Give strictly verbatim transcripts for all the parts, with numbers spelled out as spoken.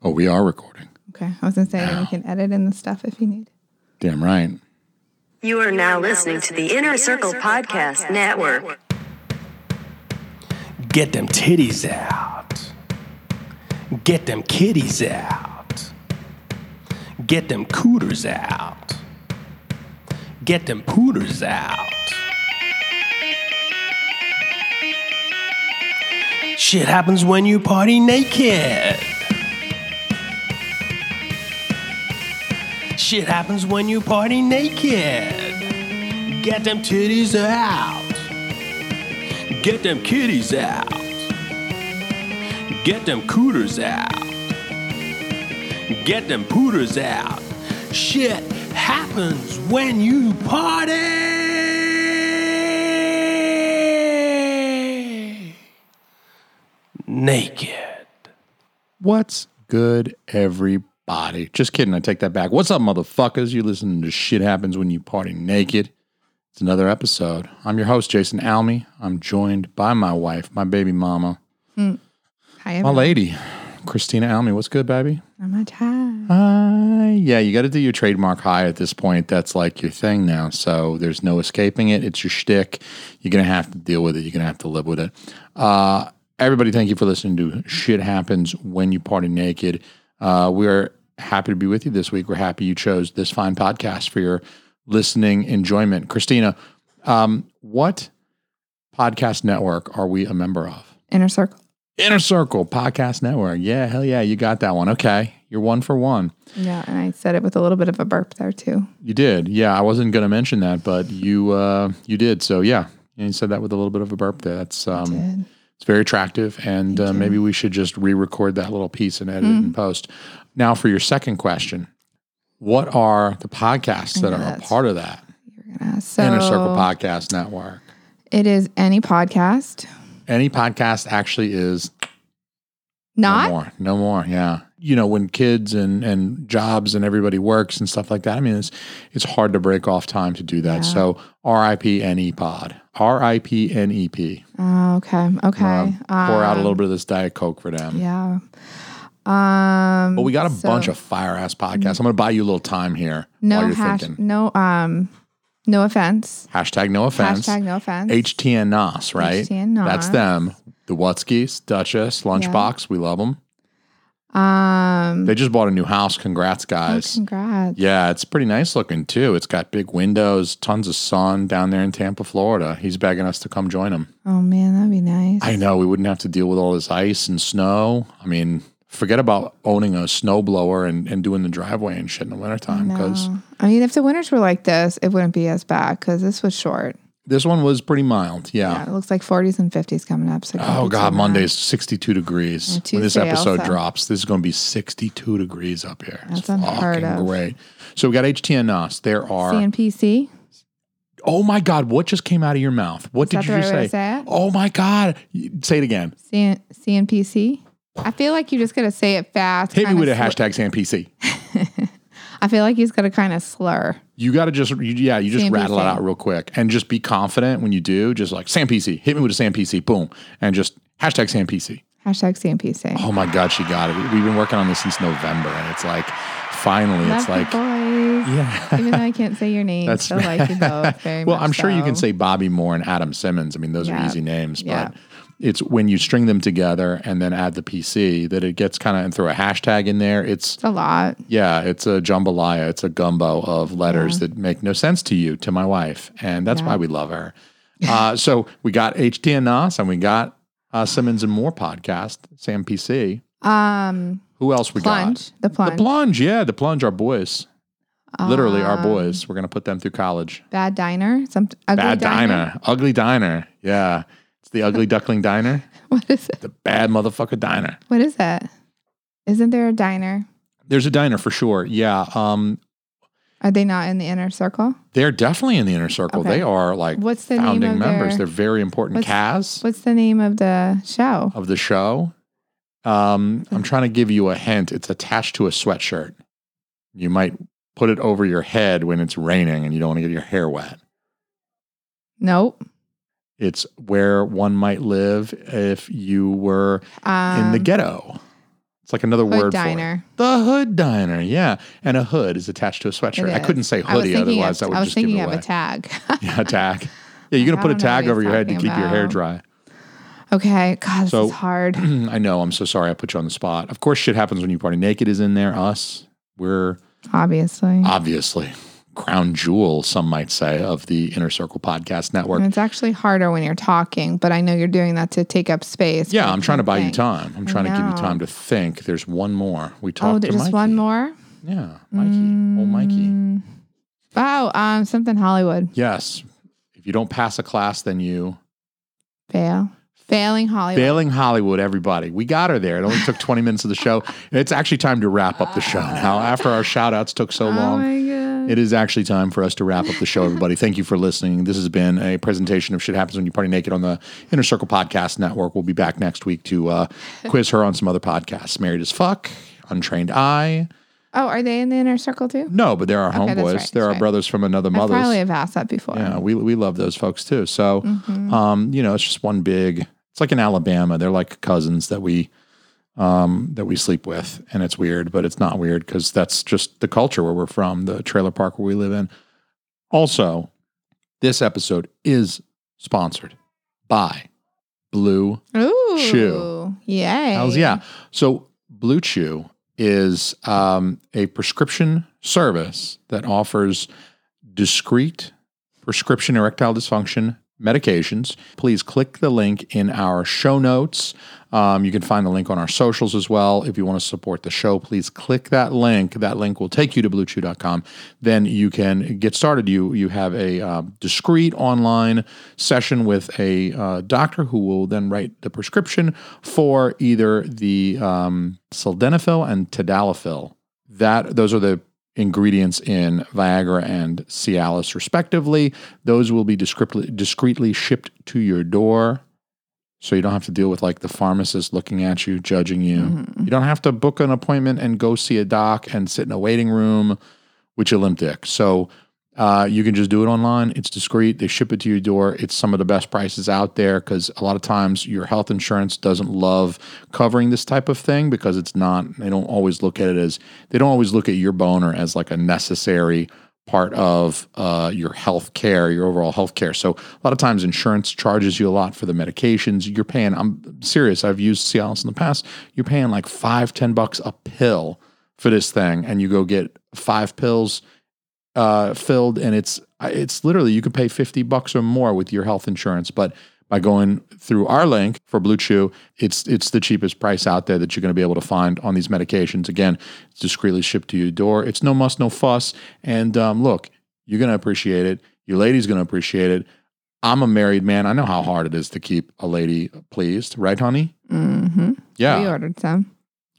Oh, we are recording. Okay. I was going to say, then you can edit in the stuff if you need. Damn right. You are now listening to the Inner Circle Podcast Network. Get them titties out. Get them kitties out. Get them cooters out. Get them pooters out. Shit happens when you party naked. Shit happens when you party naked. Get them titties out. Get them kitties out. Get them cooters out. Get them pooters out. Shit happens when you party naked. What's good, everybody? Body. Just kidding, I take that back. What's up, motherfuckers? You're listening to Shit Happens When You Party Naked. It's another episode. I'm your host, Jason Almy. I'm joined by my wife, my baby mama. Mm. Hi, everyone. My lady, Christina Almy. What's good, baby? I'm a tie. Hi. Yeah, you got to do your trademark high at this point. That's like your thing now, so there's no escaping it. It's your shtick. You're going to have to deal with it. You're going to have to live with it. Uh, everybody, thank you for listening to Shit Happens When You Party Naked. Uh, we are happy to be with you this week. We're happy you chose this fine podcast for your listening enjoyment. Christina, um, what podcast network are we a member of? Inner Circle. Inner Circle Podcast Network. Yeah, hell yeah, you got that one. Okay, you're one for one. Yeah, and I said it with a little bit of a burp there too. You did. Yeah, I wasn't going to mention that, but you uh, you did. So yeah, and you said that with a little bit of a burp there. That's um, I did. It's very attractive, and uh, maybe we should just re-record that little piece and edit mm. it and post. Now for your second question, what are the podcasts that are a part of that so, Inner Circle Podcast Network? It is any podcast. Any podcast actually is not? No more. No more, yeah. You know, when kids and, and jobs and everybody works and stuff like that, I mean, it's it's hard to break off time to do that. Yeah. So R I P N E Pod. R I P N E P. Oh, okay. Okay. Uh, pour um, out a little bit of this Diet Coke for them. Yeah. Um, but we got a so, bunch of fire-ass podcasts. I'm going to buy you a little time here no while you're hash, thinking. No um, no offense. Hashtag no offense. Hashtag no offense. H T N O S, right? H T N O S. That's them. The Wutskis, Duchess, Lunchbox. Yeah. We love them. Um, they just bought a new house. Congrats, guys. Oh, congrats. Yeah, it's pretty nice looking too. It's got big windows, tons of sun down there in Tampa, Florida. He's begging us to come join him. Oh man, that'd be nice. I know, we wouldn't have to deal with all this ice and snow. I mean, forget about owning a snowblower and, and doing the driveway and shit in the wintertime. Because I, I mean, if the winters were like this, it wouldn't be as bad because this was short. This one was pretty mild, yeah. yeah. It looks like forties and fifties coming up. So oh, God, Monday's sixty-two degrees. When this episode also. drops, this is going to be sixty-two degrees up here. That's it's unheard of. Great. So we got H T N O S. There are... C N P C. Oh, my God. What just came out of your mouth? What is did you right just say? say oh, my God. Say it again. C N- C N P C. I feel like you just got to say it fast. Hit me with a sl- hashtag SamPC. I feel like he's going to kind of slur. You got to just, you, yeah, you just Sam rattle P C. It out real quick and just be confident when you do. Just like, SamPC, hit me with a SamPC, boom. And just hashtag SamPC. Hashtag SamPC. Oh my God, she got it. We've been working on this since November. And it's like, finally, Love it's like. Boys. Yeah. Even though I can't say your name, that's still like you both very well, much I'm sure so. You can say Bobby Moore and Adam Simmons. I mean, those yeah. are easy names, yeah. but. It's when you string them together and then add the P C that it gets kind of, and throw a hashtag in there. It's, it's a lot. Yeah, it's a jambalaya. It's a gumbo of letters yeah. that make no sense to you, to my wife. And that's yeah. why we love her. uh, so we got H T N O S and we got uh, Simmons and Moore podcast, SamPC. Um, Who else we plunge, got? The Plunge. The Plunge, yeah. The Plunge, our boys. Literally, um, our boys. We're going to put them through college. Bad Diner. Some, ugly Bad Diner. Diner. Ugly Diner. Yeah. The Ugly Duckling Diner. What is it? The Bad Motherfucker Diner. What is that? Isn't there a diner? There's a diner for sure. Yeah. Um, are they not in the Inner Circle? They're definitely in the Inner Circle. Okay. They are like what's the founding name of members. Their, They're very important. What's, Kaz. What's the name of the show? Of the show? Um, I'm trying to give you a hint. It's attached to a sweatshirt. You might put it over your head when it's raining and you don't want to get your hair wet. Nope. It's where one might live if you were um, in the ghetto. It's like another hood word diner. for it. The hood diner, yeah. And a hood is attached to a sweatshirt. I couldn't say hoodie, otherwise that would just give it away. I was thinking of a tag. Yeah, a tag. Yeah, you're going to put a tag over your head to keep your hair dry. Okay. God, this is hard. I know. I'm so sorry I put you on the spot. Of course, Shit Happens When You Party Naked is in there. Us. We're... Obviously. Obviously. Crown jewel, some might say, of the Inner Circle Podcast Network. And it's actually harder when you're talking, but I know you're doing that to take up space. Yeah, I'm trying to buy you time. I'm trying to give you time to think. There's one more. We talked oh, to Mikey. Oh, there's one more? Yeah. Mikey. Mm. Old Mikey. Oh, um, something Hollywood. Yes. If you don't pass a class, then you... fail. Failing Hollywood. Failing Hollywood, everybody. We got her there. It only took twenty minutes of the show. It's actually time to wrap up the show now. After our shout-outs took so long, oh it is actually time for us to wrap up the show, everybody. Thank you for listening. This has been a presentation of Shit Happens When You Party Naked on the Inner Circle Podcast Network. We'll be back next week to uh, quiz her on some other podcasts. Married as Fuck, Untrained Eye. Oh, are they in the Inner Circle too? No, but they're our okay, homeboys. Right, they're our right. brothers from another mother. I probably have asked that before. Yeah, we we love those folks too. So, mm-hmm. um, you know, it's just one big... It's like in Alabama. They're like cousins that we um, that we sleep with, and it's weird, but it's not weird because that's just the culture where we're from, the trailer park where we live in. Also, this episode is sponsored by Blue Ooh, Chew. Yay! Hells yeah! So Blue Chew is um, a prescription service that offers discreet prescription erectile dysfunction medications. Please click the link in our show notes. Um, you can find the link on our socials as well. If you want to support the show, please click that link. That link will take you to blue chew dot com. Then you can get started. You you have a uh, discreet online session with a uh, doctor who will then write the prescription for either the um, sildenafil and tadalafil. That those are the ingredients in Viagra and Cialis, respectively. Those will be discreetly, discreetly shipped to your door, so you don't have to deal with like the pharmacist looking at you, judging you. Mm-hmm. You don't have to book an appointment and go see a doc and sit in a waiting room with your limp dick. So uh, you can just do it online. It's discreet. They ship it to your door. It's some of the best prices out there because a lot of times your health insurance doesn't love covering this type of thing because it's not, they don't always look at it as, they don't always look at your boner as like a necessary part of uh, your health care, your overall health care. So a lot of times insurance charges you a lot for the medications. You're paying, I'm serious, I've used Cialis in the past, you're paying like five, ten bucks a pill for this thing and you go get five pills Uh, filled, and it's it's literally you can pay fifty bucks or more with your health insurance, but by going through our link for Blue Chew, it's it's the cheapest price out there that you're going to be able to find on these medications. Again, it's discreetly shipped to your door. It's no muss, no fuss, and um, look, you're going to appreciate it. Your lady's going to appreciate it. I'm a married man. I know how hard it is to keep a lady pleased, right, honey? Mm-hmm. Yeah, we ordered some.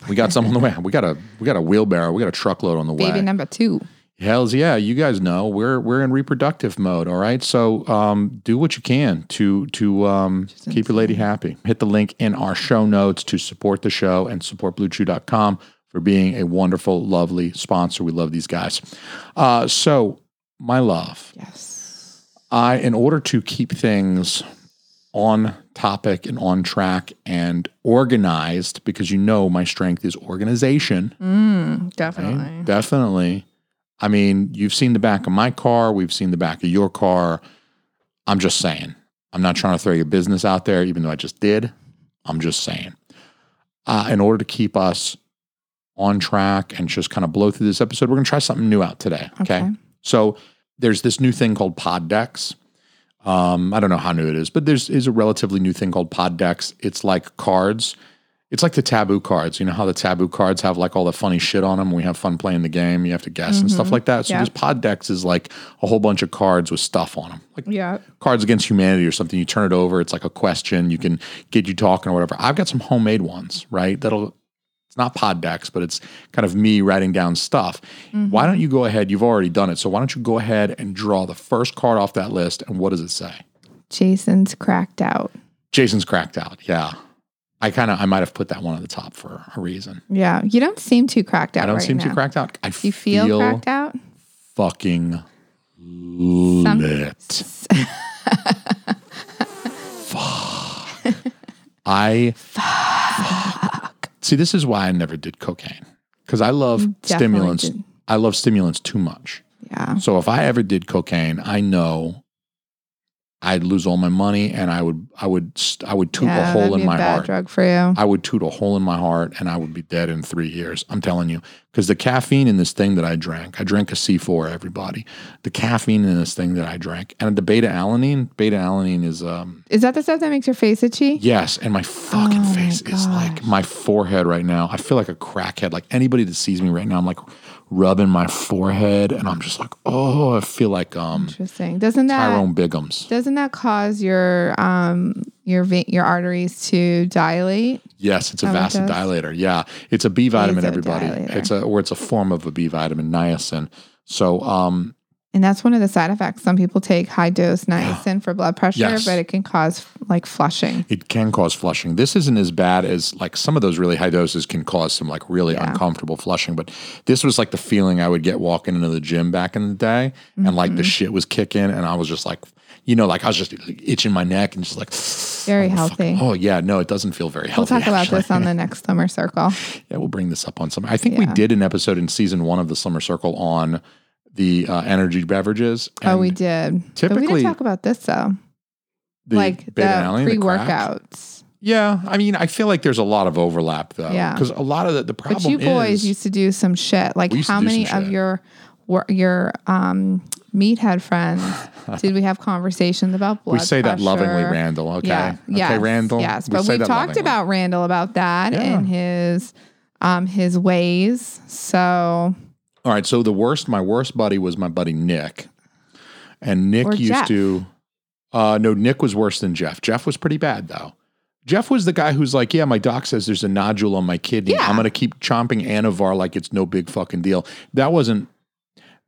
We got some on the way. We got a we got a wheelbarrow. We got a truckload on the way. Baby number two. Hells yeah, you guys know we're we're in reproductive mode, all right? So um, do what you can to to um, keep your lady happy. Hit the link in our show notes to support the show and support blue chew dot com for being a wonderful, lovely sponsor. We love these guys. Uh, so, my love. Yes. I, in order to keep things on topic and on track and organized, because you know my strength is organization. Mm, definitely. Right? Definitely. I mean, you've seen the back of my car. We've seen the back of your car. I'm just saying. I'm not trying to throw your business out there, even though I just did. I'm just saying. Uh, in order to keep us on track and just kind of blow through this episode, we're going to try something new out today. Okay? okay. So there's this new thing called Pod Decks. Um, I don't know how new it is, but there's is a relatively new thing called Pod Decks. It's like cards. It's like the taboo cards. You know how the taboo cards have like all the funny shit on them. We have fun playing the game. You have to guess mm-hmm. and stuff like that. So yeah. This Pod Decks is like a whole bunch of cards with stuff on them. Like yeah. Cards Against Humanity or something. You turn it over. It's like a question. You can get you talking or whatever. I've got some homemade ones, right? That'll, it's not Pod Decks, but it's kind of me writing down stuff. Mm-hmm. Why don't you go ahead? You've already done it. So why don't you go ahead and draw the first card off that list? And what does it say? Jason's cracked out. Jason's cracked out. Yeah. I kind of, I might have put that one at the top for a reason. Yeah. You don't seem too cracked out right now. I don't right seem now. too cracked out. I Do you feel, feel cracked out? Fucking Some- lit. Fuck. I fuck. See, this is why I never did cocaine, because I love stimulants. Did. I love stimulants too much. Yeah. So if I ever did cocaine, I know I'd lose all my money, and I would, I would, I would toot yeah, a hole in a my bad heart. Drug for you. I would toot a hole in my heart, and I would be dead in three years. I'm telling you, because the caffeine in this thing that I drank, I drank a C four. Everybody, the caffeine in this thing that I drank, and the beta alanine. Beta alanine is um. Is that the stuff that makes your face itchy? Yes, and my fucking oh face my is like my forehead right now. I feel like a crackhead. Like anybody that sees me right now, I'm like. Rubbing my forehead, and I'm just like, oh, I feel like um, interesting. Doesn't that Tyrone Biggums? Doesn't that cause your um your vein, your arteries to dilate? Yes, it's a vasodilator. Yeah, it's a B vitamin. Everybody, it's a or it's a form of a B vitamin, niacin. So um, and that's one of the side effects. Some people take high dose niacin for blood pressure, yes. but it can cause like flushing. It can cause flushing. This isn't as bad as like some of those really high doses can cause some like really yeah. uncomfortable flushing. But this was like the feeling I would get walking into the gym back in the day, and mm-hmm. like the shit was kicking, and I was just like, you know, like I was just itching my neck and just like very oh, healthy. Fuck. Oh yeah, no, it doesn't feel very healthy. We'll talk about actually. this on the next Summer Circle. Yeah, we'll bring this up on some. I think yeah. we did an episode in season one of the Summer Circle on. The uh, energy beverages. And oh, we did. Typically, but we didn't talk about this though. The like the pre-workouts. Yeah, I mean, I feel like there's a lot of overlap though. Yeah, because a lot of the, the problem. But you boys is, used to do some shit. Like, how many of shit. your your um, meathead friends did we have conversations about blood? We say pressure? that lovingly, Randall. Okay, yeah. yes. okay, Randall. Yes, we but we talked lovingly. about Randall about that yeah. and his um, his ways. So. All right, so the worst, my worst buddy was my buddy Nick, and Nick or used Jeff. to, uh, no, Nick was worse than Jeff. Jeff was pretty bad though. Jeff was the guy who's like, yeah, my doc says there's a nodule on my kidney. Yeah. I'm going to keep chomping Anavar like it's no big fucking deal. That wasn't,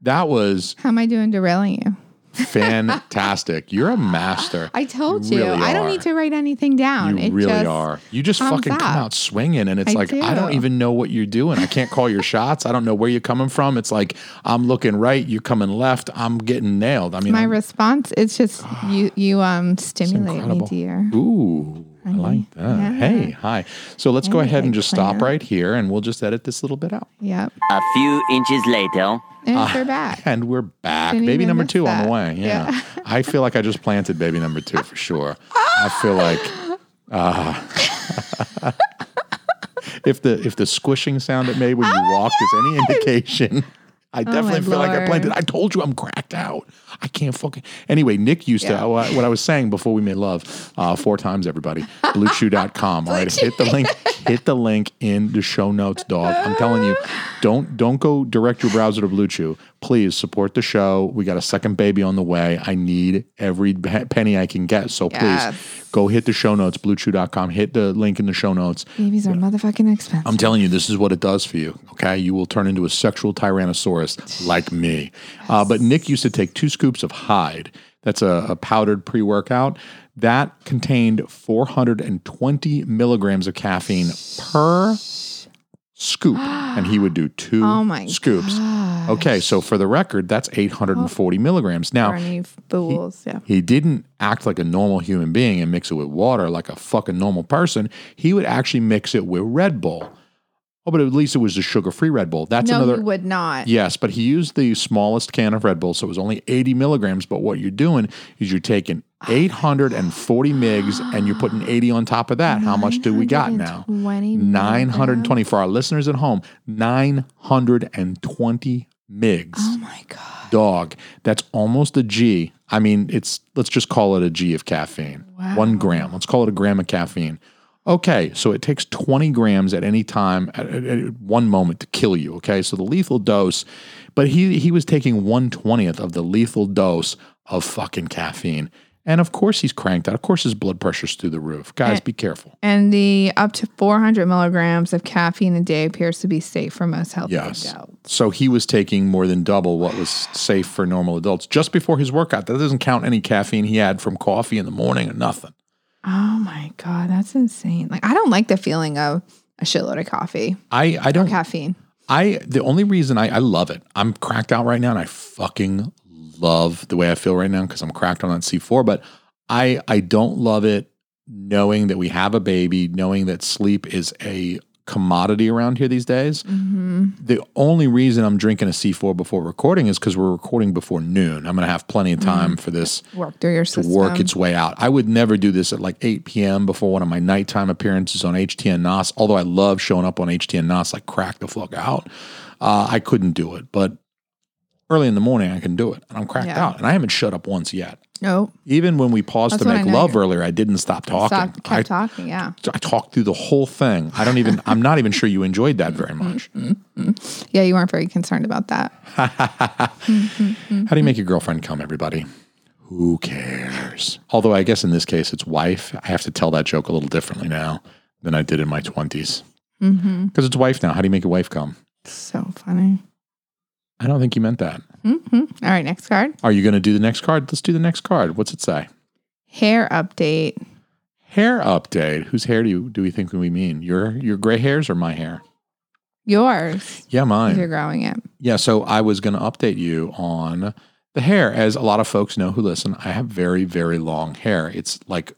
that was. How am I doing derailing you? Fantastic. You're a master. I told you. you. Really I don't need to write anything down. You it really just are. You just fucking up. come out swinging, and it's I like, do. I don't even know what you're doing. I can't call your shots. I don't know where you're coming from. It's like, I'm looking right. You're coming left. I'm getting nailed. I mean, my I'm, response, it's just you, you um, stimulate me, dear. Ooh, I like that. Yeah. Hey, hi. So let's hey, go ahead and just stop up. right here, and we'll just edit this little bit out. Yep. A few inches later. And uh, we're back. And we're back. Didn't baby number two that. on the way. Yeah. yeah. I feel like I just planted baby number two for sure. I feel like uh, if the if the squishing sound it made when you oh walked is any indication, I definitely oh feel Lord. like I planted. I told you I'm cracked out. I can't fucking. Anyway, Nick used yeah. to, uh, what I was saying before we made love, uh, four times everybody, blue chew dot com. All right, hit the link. Hit the link in the show notes, dog. I'm telling you, don't don't go direct your browser to Blue Chew. Please support the show. We got a second baby on the way. I need every penny I can get. So yes. please go hit the show notes, blue chew dot com. Hit the link in the show notes. Babies are motherfucking expensive. I'm telling you, this is what it does for you, okay? You will turn into a sexual tyrannosaurus like me. Yes. Uh, but Nick used to take two scoops of Hyde. That's a, a powdered pre-workout. That contained four hundred twenty milligrams of caffeine per scoop. And he would do two oh my scoops. Gosh. Okay, so for the record, that's eight hundred forty oh. milligrams. Now, he, yeah. he didn't act like a normal human being and mix it with water like a fucking normal person. He would actually mix it with Red Bull. Oh, but at least it was the sugar-free Red Bull. That's no, another. No, you would not. Yes, but he used the smallest can of Red Bull, so it was only eighty milligrams. But what you're doing is you're taking eight hundred forty migs, and you're putting eighty on top of that. How much do we got now? nine hundred twenty. For our listeners at home, nine hundred twenty migs. Oh, my God. Dog, that's almost a G. I mean, it's let's just call it a G of caffeine. Wow. One gram. Let's call it a gram of caffeine. Okay, so it takes twenty grams at any time, at, at, at one moment to kill you, okay? So the lethal dose, but he he was taking one twentieth of the lethal dose of fucking caffeine. And of course he's cranked out. Of course his blood pressure's through the roof. Guys, and, be careful. And the up to four hundred milligrams of caffeine a day appears to be safe for most healthy yes. adults. So he was taking more than double what was safe for normal adults just before his workout. That doesn't count any caffeine he had from coffee in the morning or nothing. Oh my God, that's insane. Like, I don't like the feeling of a shitload of coffee. I, I don't. Or caffeine. I, the only reason I, I love it, I'm cracked out right now and I fucking love the way I feel right now because I'm cracked on that C four, but I, I don't love it knowing that we have a baby, knowing that sleep is a commodity around here these days. Mm-hmm. The only reason I'm drinking a C four before recording is because we're recording before noon. I'm going to have plenty of time mm-hmm. for this work through your to system. work its way out. I would never do this at like eight p.m. before one of my nighttime appearances on H T N O S, although I love showing up on H T N O S like crack the fuck out. Uh, I couldn't do it, but early in the morning I can do it, and I'm cracked yeah. out, and I haven't shut up once yet. No. Even when we paused That's to make love you're... earlier, I didn't stop talking. Stop, kept I, talking, yeah. I talked through the whole thing. I don't even, I'm not even sure you enjoyed that very much. Mm-hmm. Yeah, you weren't very concerned about that. mm-hmm. How do you make your girlfriend come, everybody? Who cares? Although I guess in this case, it's wife. I have to tell that joke a little differently now than I did in my twenties. Because mm-hmm. it's wife now. How do you make your wife come? So funny. I don't think you meant that. Mm-hmm. All right, next card. Are you going to do the next card? Let's do the next card. What's it say? Hair update. Hair update. Whose hair do you do we think we mean? Your your gray hairs or my hair? Yours. Yeah, mine. You're growing it. Yeah, so I was going to update you on the hair. As a lot of folks know who listen, I have very, very long hair. It's like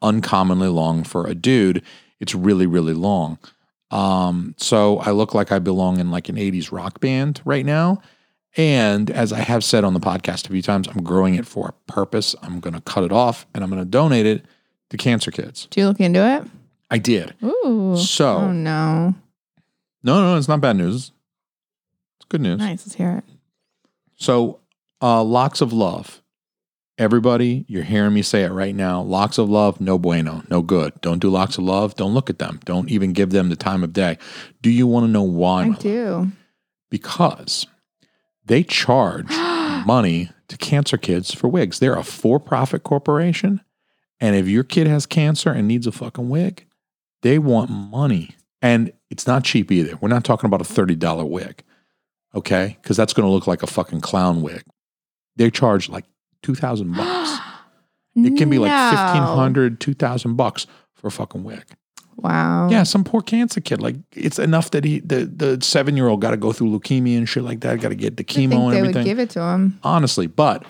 uncommonly long for a dude. It's really, really long. Um, so I look like I belong in like an eighties rock band right now. And as I have said on the podcast a few times, I'm growing it for a purpose. I'm going to cut it off and I'm going to donate it to cancer kids. Do you look into it? I did. Ooh. So. Oh, no. No, no, it's not bad news. It's good news. Nice. Let's hear it. So, uh, Locks of Love. Everybody, you're hearing me say it right now. Locks of Love, no bueno, no good. Don't do Locks of Love. Don't look at them. Don't even give them the time of day. Do you want to know why? I do. Because they charge money to cancer kids for wigs. They're a for-profit corporation, and if your kid has cancer and needs a fucking wig, they want money. And it's not cheap either. We're not talking about a thirty dollars wig, okay? Because that's going to look like a fucking clown wig. They charge like two thousand bucks. It can be no. like fifteen hundred, two thousand bucks for a fucking wig. Wow. Yeah, some poor cancer kid. Like, it's enough that he, the, the seven year old got to go through leukemia and shit like that, got to get the chemo I think and everything. They would give it to him. Honestly, but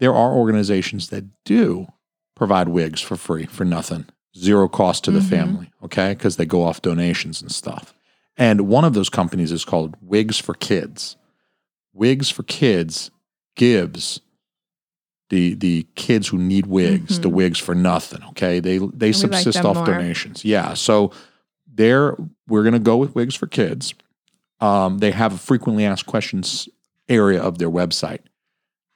there are organizations that do provide wigs for free, for nothing, zero cost to the mm-hmm. family, okay? Because they go off donations and stuff. And one of those companies is called Wigs for Kids. Wigs for Kids gives The the kids who need wigs, mm-hmm. the wigs for nothing, okay? They they we subsist like off more. donations. Yeah, so there we're going to go with Wigs for Kids. Um, they have a frequently asked questions area of their website,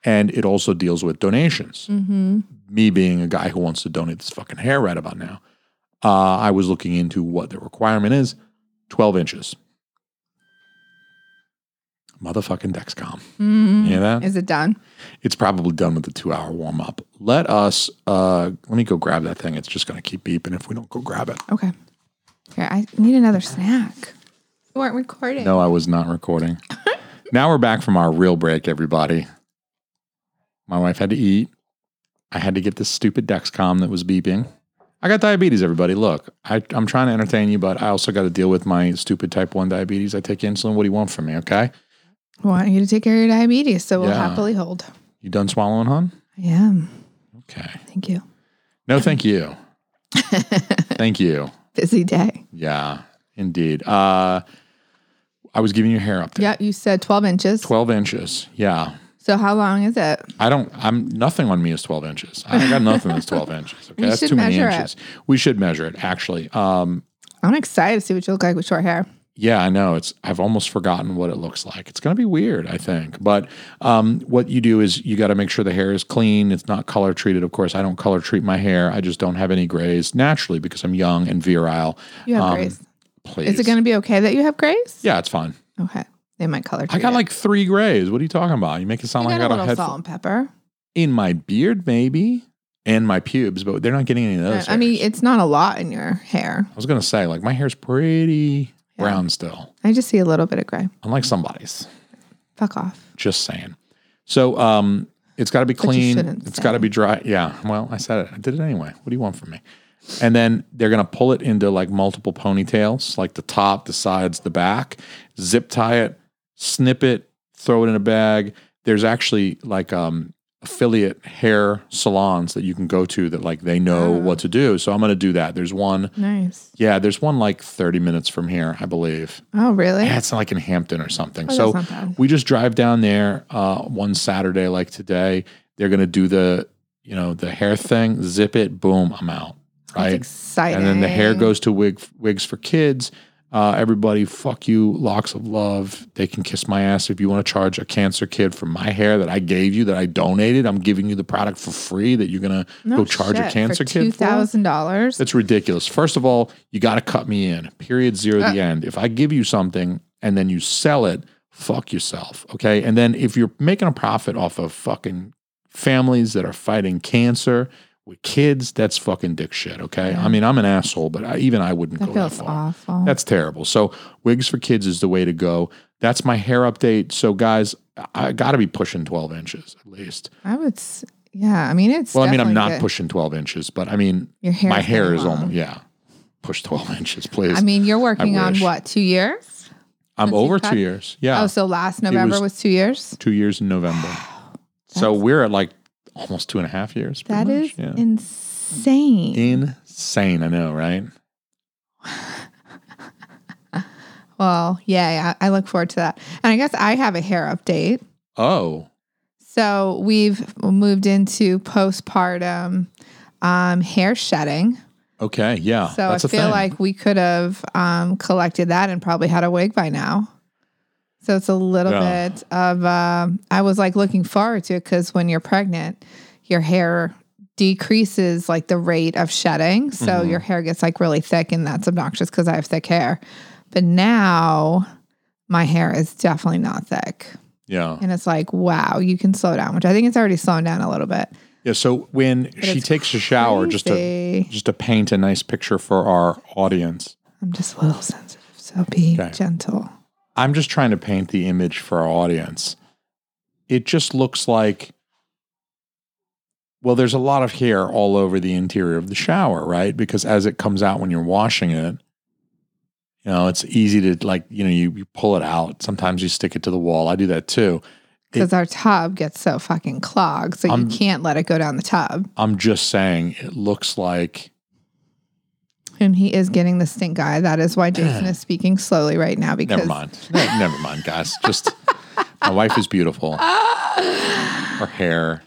and it also deals with donations. Mm-hmm. Me being a guy who wants to donate this fucking hair right about now, uh, I was looking into what the requirement is, twelve inches. Motherfucking Dexcom. Mm-hmm. You hear that? Is it done? It's probably done with the two-hour warm-up. Let us, uh, let me go grab that thing. It's just going to keep beeping if we don't go grab it. Okay. Here, I need another snack. You weren't recording. No, I was not recording. Now we're back from our real break, everybody. My wife had to eat. I had to get this stupid Dexcom that was beeping. I got diabetes, everybody. Look, I, I'm trying to entertain you, but I also got to deal with my stupid type one diabetes. I take insulin. What do you want from me, okay? I want you to take care of your diabetes, so we'll yeah. happily hold. You done swallowing, hon? I am. Okay. Thank you. No, thank you. Thank you. Busy day. Yeah, indeed. Uh, I was giving you a hair update. Yeah, you said twelve inches. twelve inches, yeah. So how long is it? I don't, I'm, nothing on me is twelve inches. I got nothing that's twelve inches. Okay, that's too many inches. It. We should measure it, actually. Um, I'm excited to see what you look like with short hair. Yeah, I know. It's I've almost forgotten what it looks like. It's going to be weird, I think. But um, what you do is you got to make sure the hair is clean. It's not color treated. Of course, I don't color treat my hair. I just don't have any grays naturally because I'm young and virile. You have um, grays. Please. Is it going to be okay that you have grays? Yeah, it's fine. Okay. They might color treat I got it. Like three grays. What are you talking about? You make it sound you like got I got a, a head salt f- and pepper. In my beard, maybe. And my pubes, but they're not getting any of those. I, I mean, it's not a lot in your hair. I was going to say, like, my hair's pretty... Yeah. Brown still. I just see a little bit of gray. Unlike somebody's. Fuck off. Just saying. So um, it's got to be clean. It's got to be dry. Yeah. Well, I said it. I did it anyway. What do you want from me? And then they're going to pull it into like multiple ponytails, like the top, the sides, the back, zip tie it, snip it, throw it in a bag. There's actually like um, affiliate hair salons that you can go to that like they know oh. what to do. So I'm going to do that. There's one. Nice. Yeah. There's one like thirty minutes from here, I believe. Oh, really? Yeah, it's like in Hampton or something. Oh, so we just drive down there uh, one Saturday, like today. They're going to do the, you know, the hair thing, zip it, boom, I'm out. Right. That's exciting. And then the hair goes to wig, Wigs for Kids. Uh, everybody, fuck you, Locks of Love. They can kiss my ass. If you want to charge a cancer kid for my hair that I gave you, that I donated, I'm giving you the product for free that you're going to no go charge shit, a cancer for kid for? two thousand dollars? That's ridiculous. First of all, you got to cut me in. Period, zero, uh, the end. If I give you something and then you sell it, fuck yourself, okay? And then if you're making a profit off of fucking families that are fighting cancer with kids, that's fucking dick shit, okay? Yeah. I mean, I'm an asshole, but I, even I wouldn't that go that far. Awful. That's terrible. So Wigs for Kids is the way to go. That's my hair update. So guys, I got to be pushing twelve inches at least. I would, yeah, I mean, it's Well, I mean, I'm not good. pushing twelve inches, but I mean, Your hair my hair is long. almost, yeah. Push twelve inches, please. I mean, you're working on what, two years? I'm Once over two years, yeah. Oh, so last November was, was two years? Two years in November. So we're at like, almost two and a half years. That much. is yeah. insane. Insane. I know, right? Well, yeah, yeah. I look forward to that. And I guess I have a hair update. Oh. So we've moved into postpartum um, hair shedding. Okay. Yeah. So that's I feel a thing. like we could have um, collected that and probably had a wig by now. So it's a little yeah. bit of, um, I was like looking forward to it because when you're pregnant, your hair decreases like the rate of shedding. So mm-hmm. your hair gets like really thick and that's obnoxious because I have thick hair. But now my hair is definitely not thick. Yeah. And it's like, wow, you can slow down, which I think it's already slowing down a little bit. Yeah. So when but she takes crazy. a shower, just to, just to paint a nice picture for our audience. I'm just a little sensitive. So be okay. gentle. I'm just trying to paint the image for our audience. It just looks like, well, there's a lot of hair all over the interior of the shower, right? Because as it comes out when you're washing it, you know, it's easy to like, you know, you, you pull it out. Sometimes you stick it to the wall. I do that too. Because our tub gets so fucking clogged, so I'm, you can't let it go down the tub. I'm just saying it looks like... And he is getting the stink eye. That is why Jason is speaking slowly right now. Because never mind, never mind, guys. Just my wife is beautiful. Her hair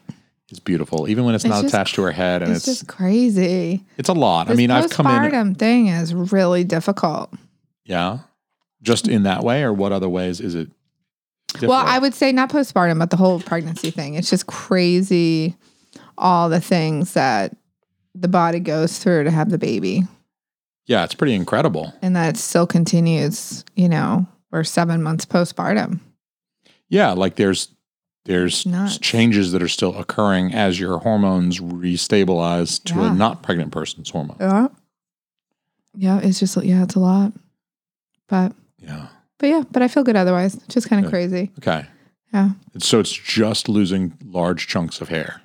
is beautiful, even when it's, it's not just attached to her head. And it's, it's just crazy. It's a lot. This I mean, I've come in. Postpartum thing is really difficult. Yeah, just in that way, or what other ways is it difficult? Well, I would say not postpartum, but the whole pregnancy thing. It's just crazy. All the things that the body goes through to have the baby. Yeah, it's pretty incredible. And that still continues, you know, we're seven months postpartum. Yeah, like there's there's Nuts. changes that are still occurring as your hormones restabilize to yeah. a not pregnant person's hormone. Yeah. Yeah, it's just, yeah, it's a lot. But yeah, but yeah, but I feel good otherwise. It's just kind of crazy. Okay. Yeah. So it's just losing large chunks of hair.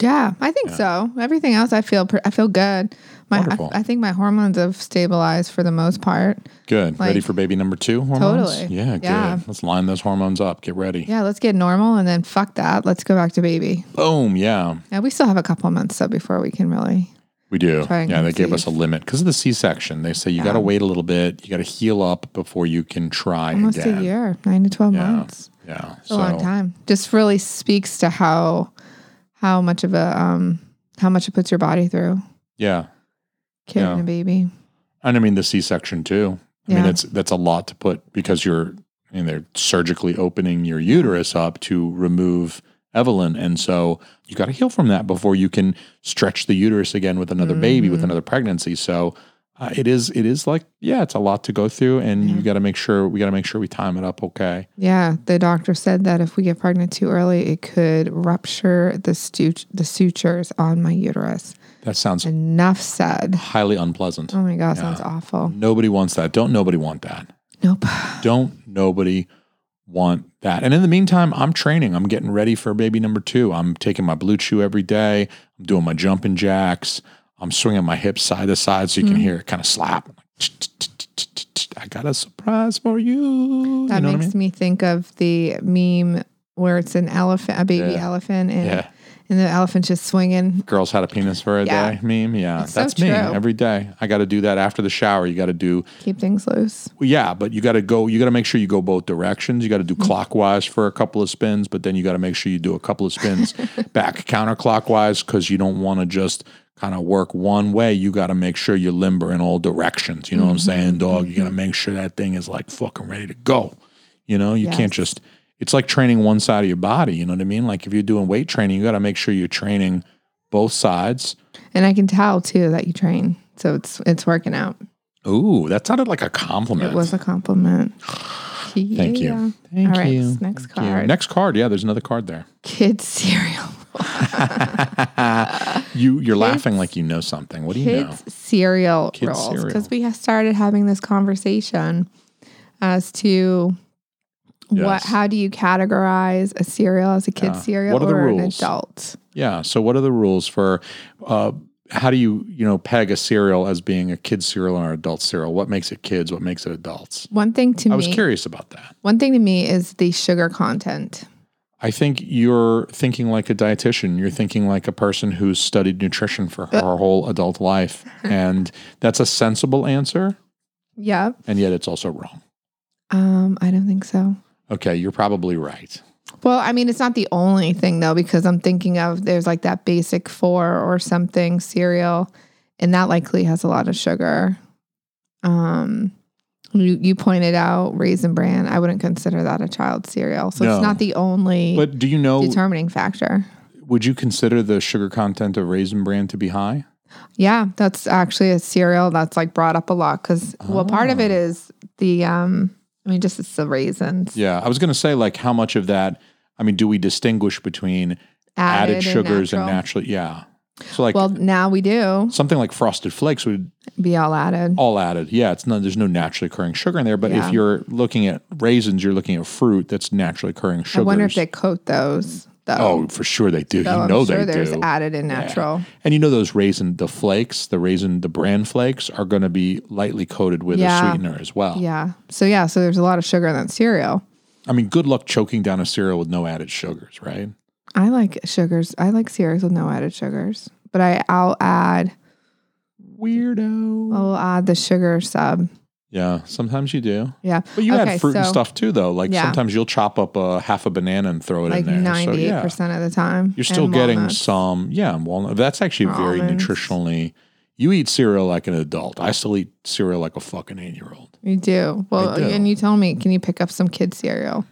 Yeah, I think yeah. so. Everything else, I feel I feel good. My, I, I think my hormones have stabilized for the most part. Good. Like, ready for baby number two hormones? Totally. Yeah, yeah, good. Let's line those hormones up. Get ready. Yeah, let's get normal and then fuck that. Let's go back to baby. Boom, yeah. Yeah, we still have a couple months though before we can really. We do. Yeah, conceive. They gave us a limit because of the C-section. They say you yeah. got to wait a little bit. You got to heal up before you can try Almost again. Almost a year, nine to twelve yeah. months. Yeah. It's so, a long time. Just really speaks to how... How much of a, um, how much it puts your body through. Yeah. Kid yeah. and a baby. And I mean, the C-section too. I yeah. mean, that's, that's a lot to put because you're, and they're surgically opening your uterus up to remove Evelyn. And so you got to heal from that before you can stretch the uterus again with another mm-hmm. baby, with another pregnancy. So uh, it is, it is like, yeah, it's a lot to go through and yeah. you got to make sure, we got to make sure we time it up okay. Yeah. The doctor said that if we get pregnant too early, it could rupture the stu- the sutures on my uterus. That sounds enough said. Highly unpleasant. Oh my God, yeah. Sounds awful. Nobody wants that. Don't nobody want that. Nope. Don't nobody want that. And in the meantime, I'm training. I'm getting ready for baby number two. I'm taking my Blue Chew every day. I'm doing my jumping jacks. I'm swinging my hips side to side so you mm-hmm. can hear it kind of slap. I got a surprise for you. That you know makes I mean? me think of the meme where it's an elephant, a baby yeah. elephant, and yeah. And the elephant's just swinging. Girls had a penis for a yeah. day meme. Yeah, it's that's so me every day. I got to do that after the shower. You got to do. Keep things loose. Yeah, but you got to go. You got to make sure you go both directions. You got to do clockwise for a couple of spins, but then you got to make sure you do a couple of spins back counterclockwise because you don't want to just kind of work one way. You got to make sure you're limber in all directions. You know mm-hmm. what I'm saying, dog? You got to make sure that thing is like fucking ready to go. You know, you yes. can't just, it's like training one side of your body. You know what I mean? Like if you're doing weight training, you got to make sure you're training both sides. And I can tell too that you train. So it's, it's working out. Ooh, that sounded like a compliment. It was a compliment. Yeah. Thank you. Thank all right, you. So next Thank card. You. Next card. Yeah, there's another card there. Kids cereal. you, you're kids, laughing like you know something. What do you know? Kids cereal rolls. Because we have started having this conversation as to yes. what, how do you categorize a cereal as a kid's yeah. cereal or rules? An adult? Yeah. So what are the rules for, uh, how do you, you know, peg a cereal as being a kid's cereal or an adult cereal? What makes it kids? What makes it adults? One thing to me. I was curious about that. One thing to me is the sugar content. I think you're thinking like a dietitian. You're thinking like a person who's studied nutrition for her whole adult life. And that's a sensible answer. Yeah. And yet it's also wrong. Um, I don't think so. Okay. You're probably right. Well, I mean, it's not the only thing though, because I'm thinking of there's like that basic four or something cereal, and that likely has a lot of sugar. Um, You you pointed out Raisin Bran. I wouldn't consider that a child cereal. So no. It's not the only but do you know, determining factor. Would you consider the sugar content of Raisin Bran to be high? Yeah, that's actually a cereal that's like brought up a lot because, oh. well, part of it is the, um, I mean, just it's the raisins. Yeah, I was going to say like how much of that, I mean, do we distinguish between added, added sugars and natural? And naturally, yeah. So like, well, now we do. Something like Frosted Flakes would be all added. All added. Yeah, it's not, there's no naturally occurring sugar in there, but yeah. if you're looking at raisins, you're looking at fruit that's naturally occurring sugars. I wonder if they coat those, though. Oh, for sure they do. So you I'm know sure they do. There's added and natural. Yeah. And you know those raisin, the flakes, the raisin, the bran flakes are going to be lightly coated with yeah. a sweetener as well. Yeah. So yeah, so there's a lot of sugar in that cereal. I mean, good luck choking down a cereal with no added sugars, right? I like sugars. I like cereals with no added sugars, but I, I'll add weirdo. I'll add the sugar sub. Yeah, sometimes you do. Yeah, but you okay, add fruit so, and stuff too, though. Like yeah. sometimes you'll chop up a half a banana and throw it like in there. Like ninety-eight so, yeah. percent of the time, you're still and getting walnuts. Some. Yeah, walnut. That's actually or very almonds. Nutritionally. You eat cereal like an adult. I still eat cereal like a fucking eight-year-old. You do well, do. And you tell me, can you pick up some kid cereal?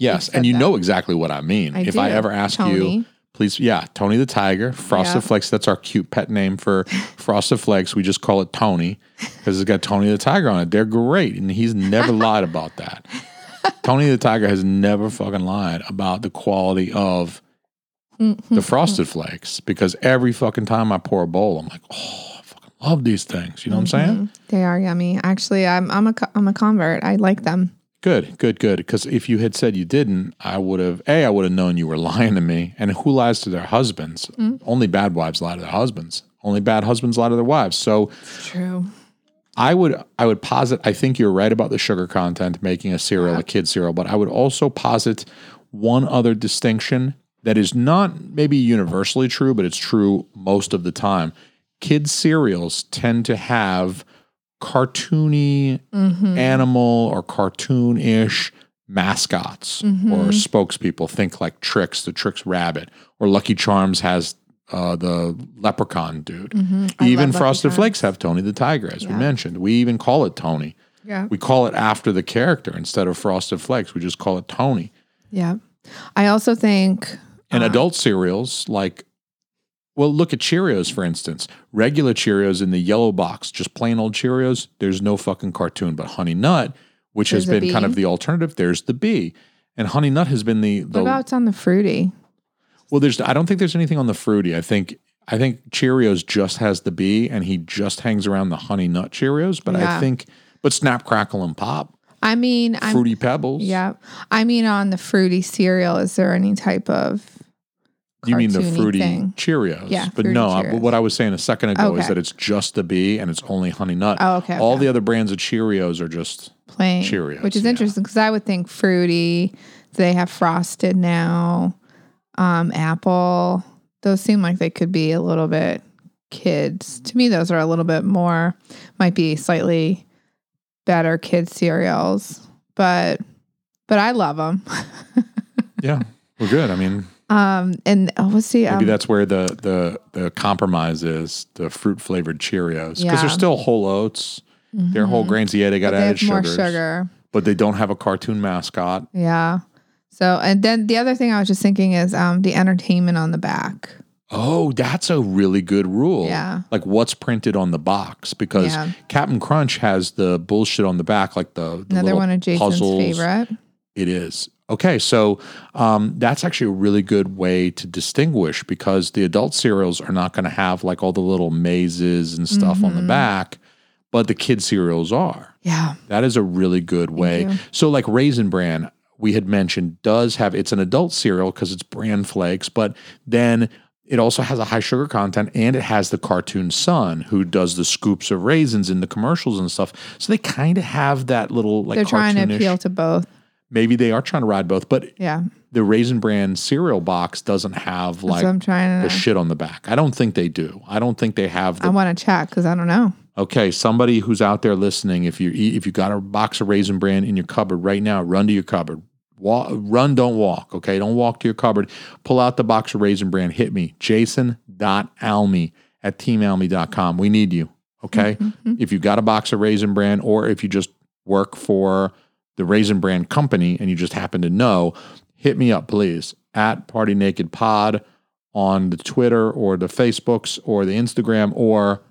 Yes, and you that. Know exactly what I mean. I if do. I ever ask Tony. You, please, yeah, Tony the Tiger, Frosted yeah. Flakes, that's our cute pet name for Frosted Flakes. We just call it Tony because it's got Tony the Tiger on it. They're great, and he's never lied about that. Tony the Tiger has never fucking lied about the quality of mm-hmm. the Frosted Flakes because every fucking time I pour a bowl, I'm like, oh, I fucking love these things. You know mm-hmm. what I'm saying? They are yummy. Actually, I'm I'm a I'm a convert. I like them. Good, good, good. Because if you had said you didn't, I would have, A, I would have known you were lying to me. And who lies to their husbands? Mm. Only bad wives lie to their husbands. Only bad husbands lie to their wives. So it's true. I would I would posit, I think you're right about the sugar content, making a cereal, yeah. a kid cereal. But I would also posit one other distinction that is not maybe universally true, but it's true most of the time. Kid cereals tend to have cartoony mm-hmm. animal or cartoon-ish mascots mm-hmm. or spokespeople. Think like Trix, the Trix rabbit, or Lucky Charms has uh, the leprechaun dude. Mm-hmm. Even Frosted Flakes have Tony the Tiger, as yeah. we mentioned. We even call it Tony. Yeah, we call it after the character instead of Frosted Flakes. We just call it Tony. Yeah. I also think... And uh, adult cereals like... Well, look at Cheerios, for instance. Regular Cheerios in the yellow box, just plain old Cheerios, there's no fucking cartoon. But Honey Nut, which there's has been kind of the alternative, there's the bee. And Honey Nut has been the... the what about it's on the Fruity? Well, there's. I don't think there's anything on the Fruity. I think I think Cheerios just has the bee, and he just hangs around the Honey Nut Cheerios. But yeah. I think... But Snap, Crackle, and Pop. I mean... Fruity I'm, Pebbles. Yeah. I mean, on the Fruity cereal, is there any type of... You mean the Fruity thing. Cheerios? Yeah, but no, I, what I was saying a second ago okay. is that it's just the bee and it's only Honey Nut. Oh, okay. All okay. the other brands of Cheerios are just plain Cheerios, which is yeah. interesting because I would think Fruity. They have Frosted now. um, Apple. Those seem like they could be a little bit kids. To me, those are a little bit more, might be slightly better kid cereals, but but I love them. Yeah, well, good. I mean, um, and oh, let's see. Maybe um, that's where the, the the compromise is, the fruit flavored Cheerios, because yeah. they're still whole oats. Mm-hmm. They're whole grains. Yeah, they got to add more sugar, but they don't have a cartoon mascot. Yeah. So, and then the other thing I was just thinking is um, the entertainment on the back. Oh, that's a really good rule. Yeah. Like what's printed on the box, because yeah. Cap'n Crunch has the bullshit on the back, like the, the another one of Jason's puzzles. Favorite. It is. Okay, so um, that's actually a really good way to distinguish, because the adult cereals are not going to have like all the little mazes and stuff mm-hmm. on the back, but the kid cereals are. Yeah. That is a really good way. So like Raisin Bran, we had mentioned, does have, it's an adult cereal because it's bran flakes, but then it also has a high sugar content, and it has the cartoon son who does the scoops of raisins in the commercials and stuff. So they kind of have that little like cartoonish. They're trying to appeal to both. Maybe they are trying to ride both, but yeah. the Raisin Bran cereal box doesn't have like the know. shit on the back. I don't think they do. I don't think they have. The, I want to check because I don't know. Okay, somebody who's out there listening, if you eat, if you got a box of Raisin Bran in your cupboard right now, run to your cupboard. Walk, run, don't walk, okay? Don't walk to your cupboard. Pull out the box of Raisin Bran. Hit me, jason.almy at team almy dot com. We need you, okay? Mm-hmm. If you've got a box of Raisin Bran, or if you just work for the Raisin Bran company and you just happen to know, hit me up, please, at Party Naked Pod on the Twitter or the Facebooks or the Instagram, or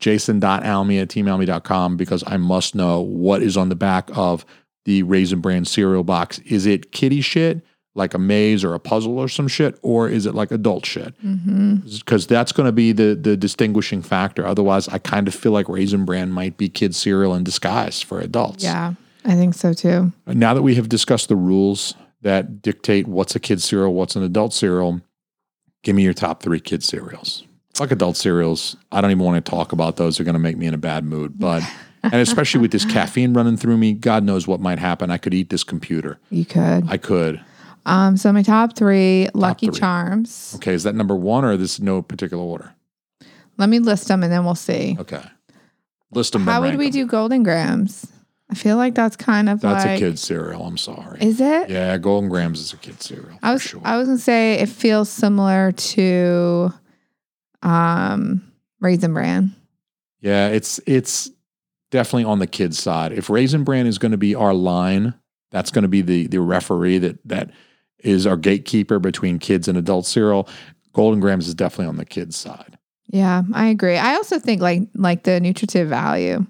jason.almy at team almy dot com, because I must know what is on the back of the Raisin Bran cereal box. Is it kiddie shit, like a maze or a puzzle or some shit, or is it like adult shit? Because mm-hmm. that's going to be the the distinguishing factor. Otherwise, I kind of feel like Raisin Bran might be kid cereal in disguise for adults. Yeah, I think so too. Now that we have discussed the rules that dictate what's a kid cereal, what's an adult cereal, give me your top three kid cereals. Fuck adult cereals. I don't even want to talk about those. They're going to make me in a bad mood, but... And especially with this caffeine running through me, God knows what might happen. I could eat this computer. You could. I could. Um, so my top three, top Lucky three. Charms. Okay, is that number one, or is this no particular order? Let me list them, and then we'll see. Okay. List them. How would we them. do Golden Grahams? I feel like that's kind of that's like... That's a kid's cereal. I'm sorry. Is it? Yeah, Golden Grahams is a kid's cereal. I was, for sure. I was going to say it feels similar to um, Raisin Bran. Yeah, it's it's... definitely on the kids' side. If Raisin Bran is going to be our line, that's going to be the the referee that that is our gatekeeper between kids and adult cereal. Golden Grahams is definitely on the kids' side. Yeah, I agree. I also think like like the nutritive value,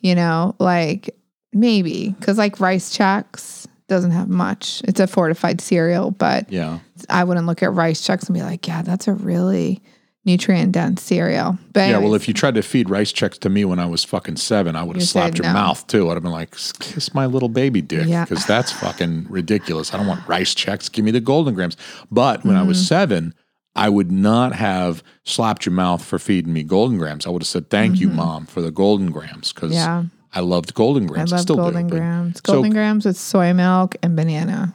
you know, like maybe because like Rice Chex doesn't have much. It's a fortified cereal, but yeah, I wouldn't look at Rice Chex and be like, yeah, that's a really nutrient-dense cereal. But anyways. Yeah, well, if you tried to feed Rice Chex to me when I was fucking seven, I would have slapped your no. mouth, too. I'd have been like, kiss my little baby dick, because yeah. that's fucking ridiculous. I don't want Rice Chex. Give me the Golden Grahams. But when mm-hmm. I was seven, I would not have slapped your mouth for feeding me Golden Grahams. I would have said, thank mm-hmm. you, Mom, for the Golden Grahams, because yeah. I loved Golden Grahams. I love Golden do, Grahams. But, Golden so, Grahams with soy milk and banana.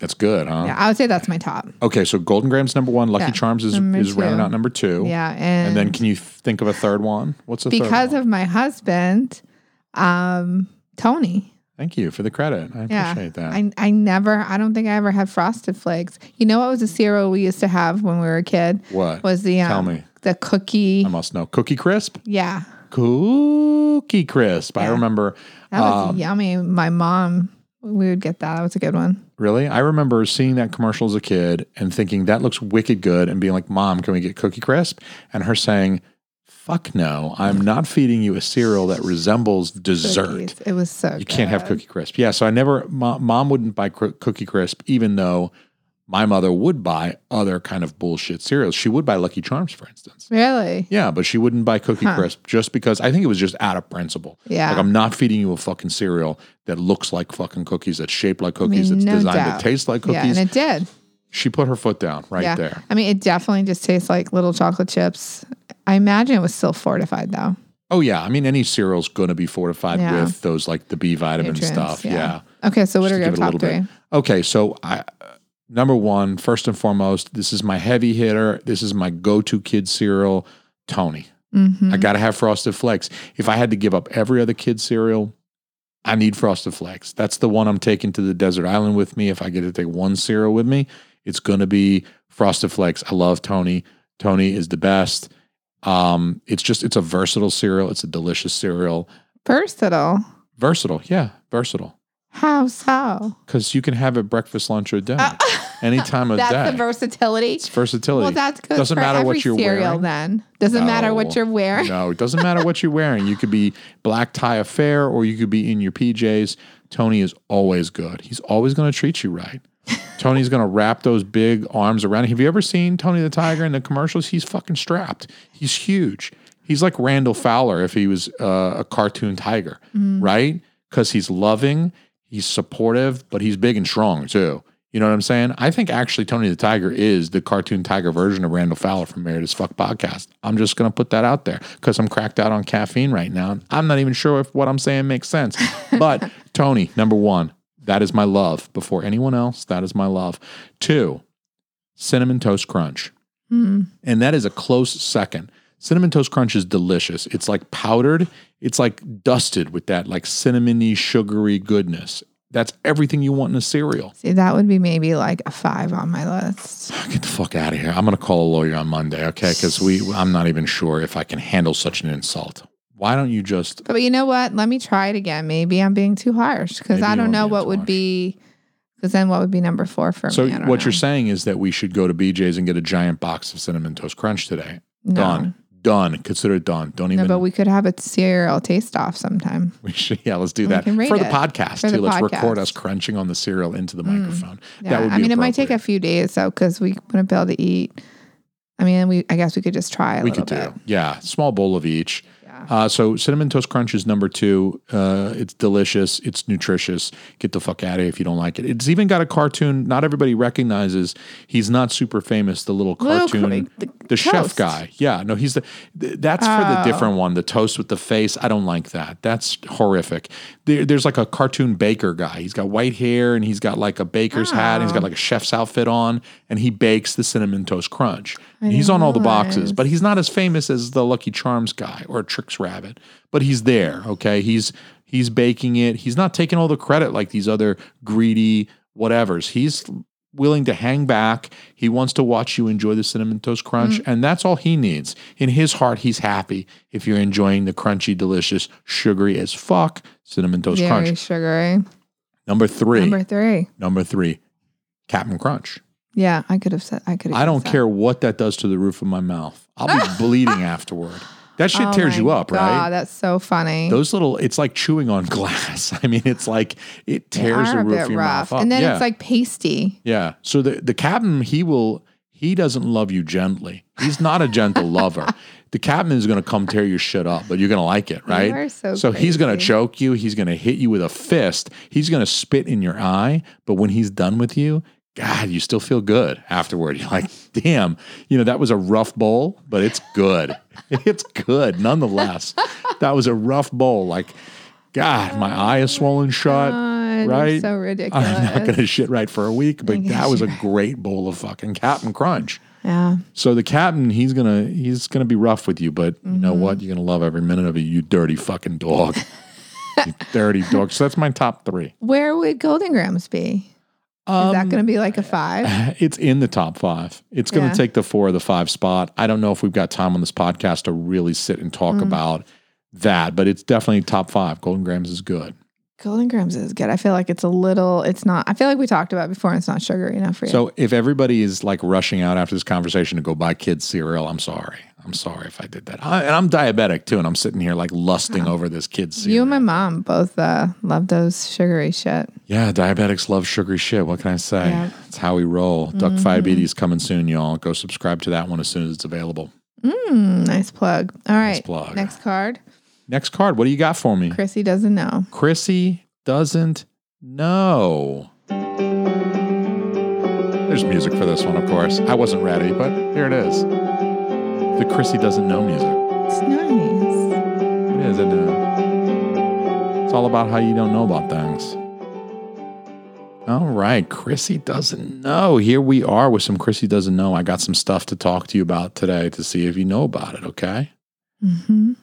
That's good, huh? Yeah, I would say that's my top. Okay, so Golden Grahams number one, Lucky yeah, Charms is, is rounding out number two. Yeah, and, and then can you think of a third one? What's the third one? Because of my husband, um, Tony. Thank you for the credit. I yeah, appreciate that. I I never, I don't think I ever had Frosted Flakes. You know what was a cereal we used to have when we were a kid? What? Was the um, Tell me. The cookie. I must know. Cookie Crisp? Yeah. Cookie Crisp. Yeah. I remember. That was um, yummy. My mom... We would get that. That was a good one. Really? I remember seeing that commercial as a kid and thinking, that looks wicked good, and being like, Mom, can we get Cookie Crisp? And her saying, fuck no, I'm not feeding you a cereal that resembles dessert. Cookies. It was so you good. You can't have Cookie Crisp. Yeah, so I never, mom, mom wouldn't buy cr- Cookie Crisp, even though my mother would buy other kind of bullshit cereals. She would buy Lucky Charms, for instance. Really? Yeah, but she wouldn't buy Cookie huh. Crisp just because, I think it was just out of principle. Yeah. Like, I'm not feeding you a fucking cereal that looks like fucking cookies, that's shaped like cookies, I mean, that's no designed doubt. to taste like cookies. Yeah, and it did. She put her foot down right yeah. there. I mean, it definitely just tastes like little chocolate chips. I imagine it was still fortified, though. Oh, yeah. I mean, any cereal's going to be fortified yeah. with those, like, the B vitamin Nutrients, stuff. Yeah. yeah. Okay, so what just are your top three? Bit. Okay, so I... number one, first and foremost, this is my heavy hitter. This is my go-to kid cereal, Tony. Mm-hmm. I got to have Frosted Flakes. If I had to give up every other kid cereal, I need Frosted Flakes. That's the one I'm taking to the desert island with me. If I get to take one cereal with me, it's going to be Frosted Flakes. I love Tony. Tony is the best. Um, it's just, it's a versatile cereal. It's a delicious cereal. Versatile. Versatile. Yeah. Versatile. How so? Because you can have it breakfast, lunch, or dinner. Uh, any time of that's day. That's the versatility? It's versatility. Well, that's good doesn't for matter every what you're cereal wearing. Then. Doesn't no, matter what you're wearing. No, it doesn't matter what you're wearing. You could be black tie affair or you could be in your P Js. Tony is always good. He's always going to treat you right. Tony's going to wrap those big arms around. Have you ever seen Tony the Tiger in the commercials? He's fucking strapped. He's huge. He's like Randall Fowler if he was uh, a cartoon tiger, mm. right? Because he's loving. He's supportive, but he's big and strong too. You know what I'm saying? I think actually Tony the Tiger is the cartoon tiger version of Randall Fowler from Married as Fuck podcast. I'm just going to put that out there because I'm cracked out on caffeine right now. I'm not even sure if what I'm saying makes sense. But Tony, number one, that is my love. Before anyone else, that is my love. Two, Cinnamon Toast Crunch. Mm. And that is a close second. Cinnamon Toast Crunch is delicious. It's like powdered. It's like dusted with that like cinnamony, sugary goodness. That's everything you want in a cereal. See, that would be maybe like a five on my list. Get the fuck out of here. I'm going to call a lawyer on Monday, okay? Because we, I'm not even sure if I can handle such an insult. Why don't you just... But you know what? Let me try it again. Maybe I'm being too harsh because I don't know what would be... Because then what would be number four for me? So what you're saying is that we should go to B J's and get a giant box of Cinnamon Toast Crunch today. Done. Done. Consider it done. Don't even. No, but we could have a cereal taste off sometime. We should. Yeah, let's do that for the podcast too. Let's record us crunching on the cereal into the microphone. Yeah. That would be. I mean, it might take a few days though, because we wouldn't be able to eat. I mean, we. I guess we could just try a little bit. We could do. Yeah, small bowl of each. Yeah. Uh, so Cinnamon Toast Crunch is number two. Uh, it's delicious. It's nutritious. Get the fuck out of here if you don't like it. It's even got a cartoon. Not everybody recognizes. He's not super famous. The little cartoon, little, the, the chef guy. Yeah, no, he's the. Th- that's oh. for the different one. The toast with the face. I don't like that. That's horrific. There, there's like a cartoon baker guy. He's got white hair and he's got like a baker's oh. hat. And he's got like a chef's outfit on, and he bakes the Cinnamon Toast Crunch. And he's on all the boxes, but he's not as famous as the Lucky Charms guy or Tricks Rabbit, but he's there, okay? He's he's baking it. He's not taking all the credit like these other greedy whatevers. He's willing to hang back. He wants to watch you enjoy the Cinnamon Toast Crunch, mm. and that's all he needs. In his heart, he's happy if you're enjoying the crunchy, delicious, sugary as fuck Cinnamon Toast Very Crunch. Very sugary. Number three. Number three. Number three, Cap'n Crunch. Yeah, I could have said I could have I don't care what that does to the roof of my mouth. I'll be bleeding afterward. That shit oh tears you up, God, right? Oh, that's so funny. Those little, it's like chewing on glass. I mean, it's like, it tears the roof of your rough. mouth up. And then yeah. it's like pasty. Yeah. So the, the captain, he will, he doesn't love you gently. He's not a gentle lover. The captain is going to come tear your shit up, but you're going to like it, right? You are so so crazy. He's going to choke you. He's going to hit you with a fist. He's going to spit in your eye. But when he's done with you, God, you still feel good afterward. You're like, damn, you know, that was a rough bowl, but it's good. It's good nonetheless. That was a rough bowl. Like, God, my eye is swollen shut. God, right? It's so ridiculous. I'm not going to shit right for a week, but that was a great bowl of fucking Cap'n Crunch. Yeah. So the captain, he's going to he's gonna be rough with you, but mm-hmm. you know what? You're going to love every minute of it, you dirty fucking dog. You dirty dog. So that's my top three. Where would Golden Grahams be? Is that going to be like a five? It's in the top five. It's going to yeah. take the four or the five spot. I don't know if we've got time on this podcast to really sit and talk mm. about that, but it's definitely top five. Golden Grahams is good. Golden Grahams is good. I feel like it's a little, it's not, I feel like we talked about it before and it's not sugary enough for you. So if everybody is like rushing out after this conversation to go buy kids cereal, I'm sorry. I'm sorry if I did that. I, and I'm diabetic too. And I'm sitting here like lusting oh. over this kids cereal. You and my mom both uh, love those sugary shit. Yeah. Diabetics love sugary shit. What can I say? Yeah. It's how we roll. Mm-hmm. Duck Diabetes coming soon, y'all. Go subscribe to that one as soon as it's available. Mm, nice plug. All right. Nice plug. Next card. Next card. What do you got for me? Chrissy doesn't know. Chrissy doesn't know. There's music for this one, of course. I wasn't ready, but here it is. The Chrissy doesn't know music. It's nice. It is, isn't it? It's all about how you don't know about things. All right, Chrissy Doesn't Know. Here we are with some Chrissy Doesn't Know. I got some stuff to talk to you about today to see if you know about it, okay? Mm-hmm.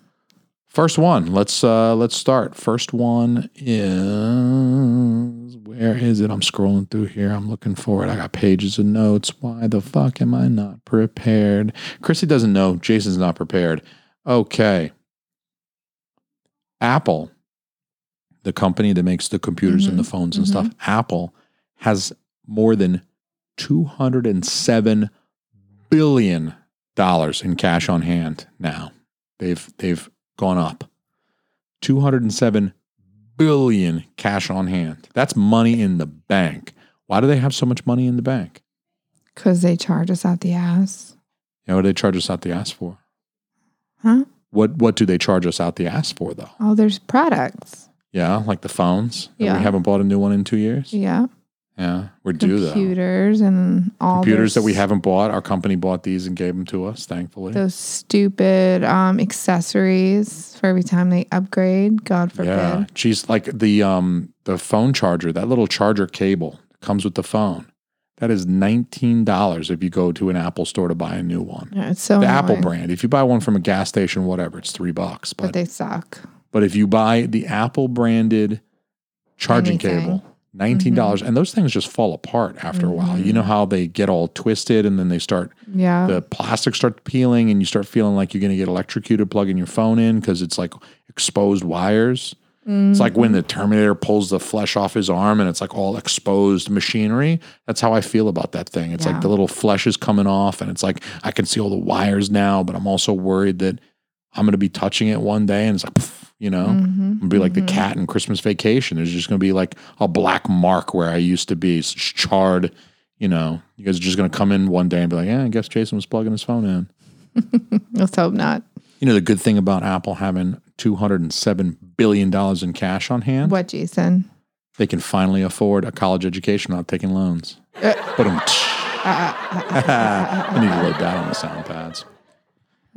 First one, let's uh, let's start. First one is, where is it? I'm scrolling through here. I'm looking for it. I got pages of notes. Why the fuck am I not prepared? Chrissy Doesn't Know. Jason's not prepared. Okay. Apple, the company that makes the computers mm-hmm. and the phones and mm-hmm. stuff, Apple has more than two hundred seven billion dollars in cash on hand now. They've they've gone up. two hundred seven billion cash on hand. That's money in the bank. Why do they have so much money in the bank? Because they charge us out the ass. You know what they charge us out the ass for? Huh? What what do they charge us out the ass for, though? Oh, there's products. Yeah, like the phones. Yeah. We haven't bought a new one in two years. Yeah. Yeah, we're due, though. Computers and all Computers that we haven't bought. Our company bought these and gave them to us, thankfully. Those stupid um, accessories for every time they upgrade. God forbid. Yeah, geez, like the um, the phone charger, that little charger cable that comes with the phone. That is nineteen dollars if you go to an Apple store to buy a new one. Yeah, it's so The annoying. Apple brand. If you buy one from a gas station, whatever, it's three bucks. But, but they suck. But if you buy the Apple branded charging Anything. cable, nineteen dollars, mm-hmm. and those things just fall apart after mm-hmm. a while. You know how they get all twisted and then they start, yeah. the plastic starts peeling and you start feeling like you're going to get electrocuted plugging your phone in because it's like exposed wires. Mm-hmm. It's like when the Terminator pulls the flesh off his arm and it's like all exposed machinery. That's how I feel about that thing. It's yeah. like the little flesh is coming off and it's like I can see all the wires now, but I'm also worried that I'm going to be touching it one day and it's like, pff, you know, mm-hmm, it'll be like mm-hmm. the cat in Christmas Vacation. There's just going to be like a black mark where I used to be. It's just charred, you know. You guys are just going to come in one day and be like, yeah, I guess Jason was plugging his phone in. Let's hope not. You know, the good thing about Apple having two hundred seven billion dollars in cash on hand. What, Jason? They can finally afford a college education without taking loans. Uh, I need to load that on the sound pads.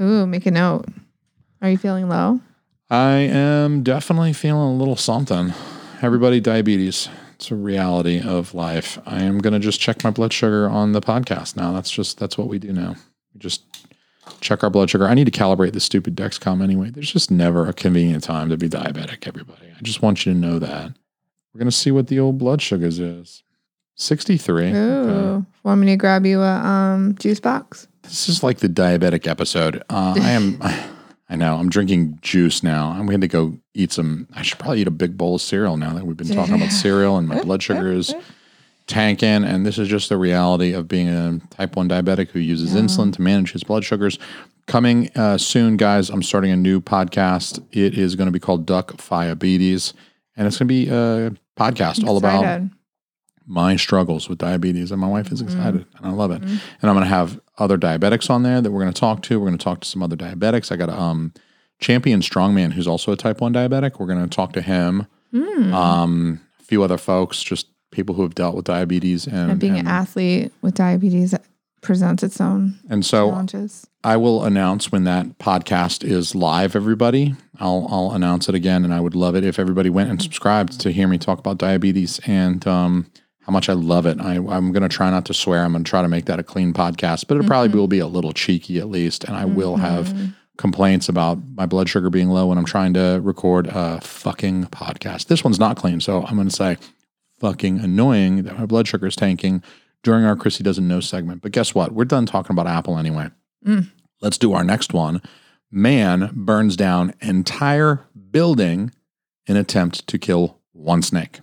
Ooh, make a note. Are you feeling low? I am definitely feeling a little something. Everybody, diabetes. It's a reality of life. I am going to just check my blood sugar on the podcast now. That's just, that's what we do now. We just check our blood sugar. I need to calibrate this stupid Dexcom anyway. There's just never a convenient time to be diabetic, everybody. I just want you to know that. We're going to see what the old blood sugars is. sixty-three. Ooh. Okay. Want me to grab you a um, juice box? This is like the diabetic episode. Uh, I am... I know. I'm drinking juice now. I'm going to go eat some. I should probably eat a big bowl of cereal now that we've been talking about cereal and my blood sugar is tanking. And this is just the reality of being a type one diabetic who uses yeah. insulin to manage his blood sugars. Coming uh, soon, guys, I'm starting a new podcast. It is going to be called Duck Fiabetes. And it's going to be a podcast I'm all excited. about my struggles with diabetes. And my wife is excited. Mm. And I love it. Mm. And I'm going to have other diabetics on there that we're going to talk to. We're going to talk to some other diabetics. I got a um, champion strongman who's also a type one diabetic. We're going to talk to him. Mm. Um, a few other folks, just people who have dealt with diabetes. And, and being and, an athlete with diabetes presents its own and so challenges. I will announce when that podcast is live, everybody. I'll, I'll announce it again, and I would love it if everybody went and subscribed to hear me talk about diabetes and um, how much I love it. I, I'm going to try not to swear. I'm going to try to make that a clean podcast, but it mm-hmm. probably will be a little cheeky at least. And I mm-hmm. will have complaints about my blood sugar being low when I'm trying to record a fucking podcast. This one's not clean. So I'm going to say fucking annoying that my blood sugar is tanking during our Chrissy Doesn't Know segment. But guess what? We're done talking about Apple anyway. Mm. Let's do our next one. Man burns down entire building in attempt to kill one snake.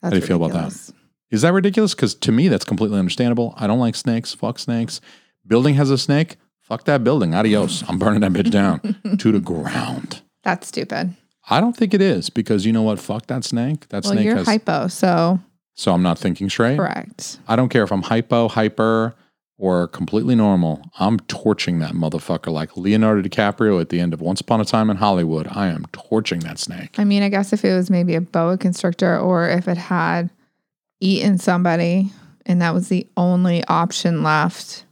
That's How do you ridiculous. feel about that? Is that ridiculous? Because to me, that's completely understandable. I don't like snakes. Fuck snakes. Building has a snake. Fuck that building. Adios. I'm burning that bitch down to the ground. That's stupid. I don't think it is because you know what? Fuck that snake. That well, snake you're has hypo. So so I'm not thinking straight. Correct. I don't care if I'm hypo, hyper, or completely normal. I'm torching that motherfucker like Leonardo DiCaprio at the end of Once Upon a Time in Hollywood. I am torching that snake. I mean, I guess if it was maybe a boa constrictor or if it had eaten somebody and that was the only option left,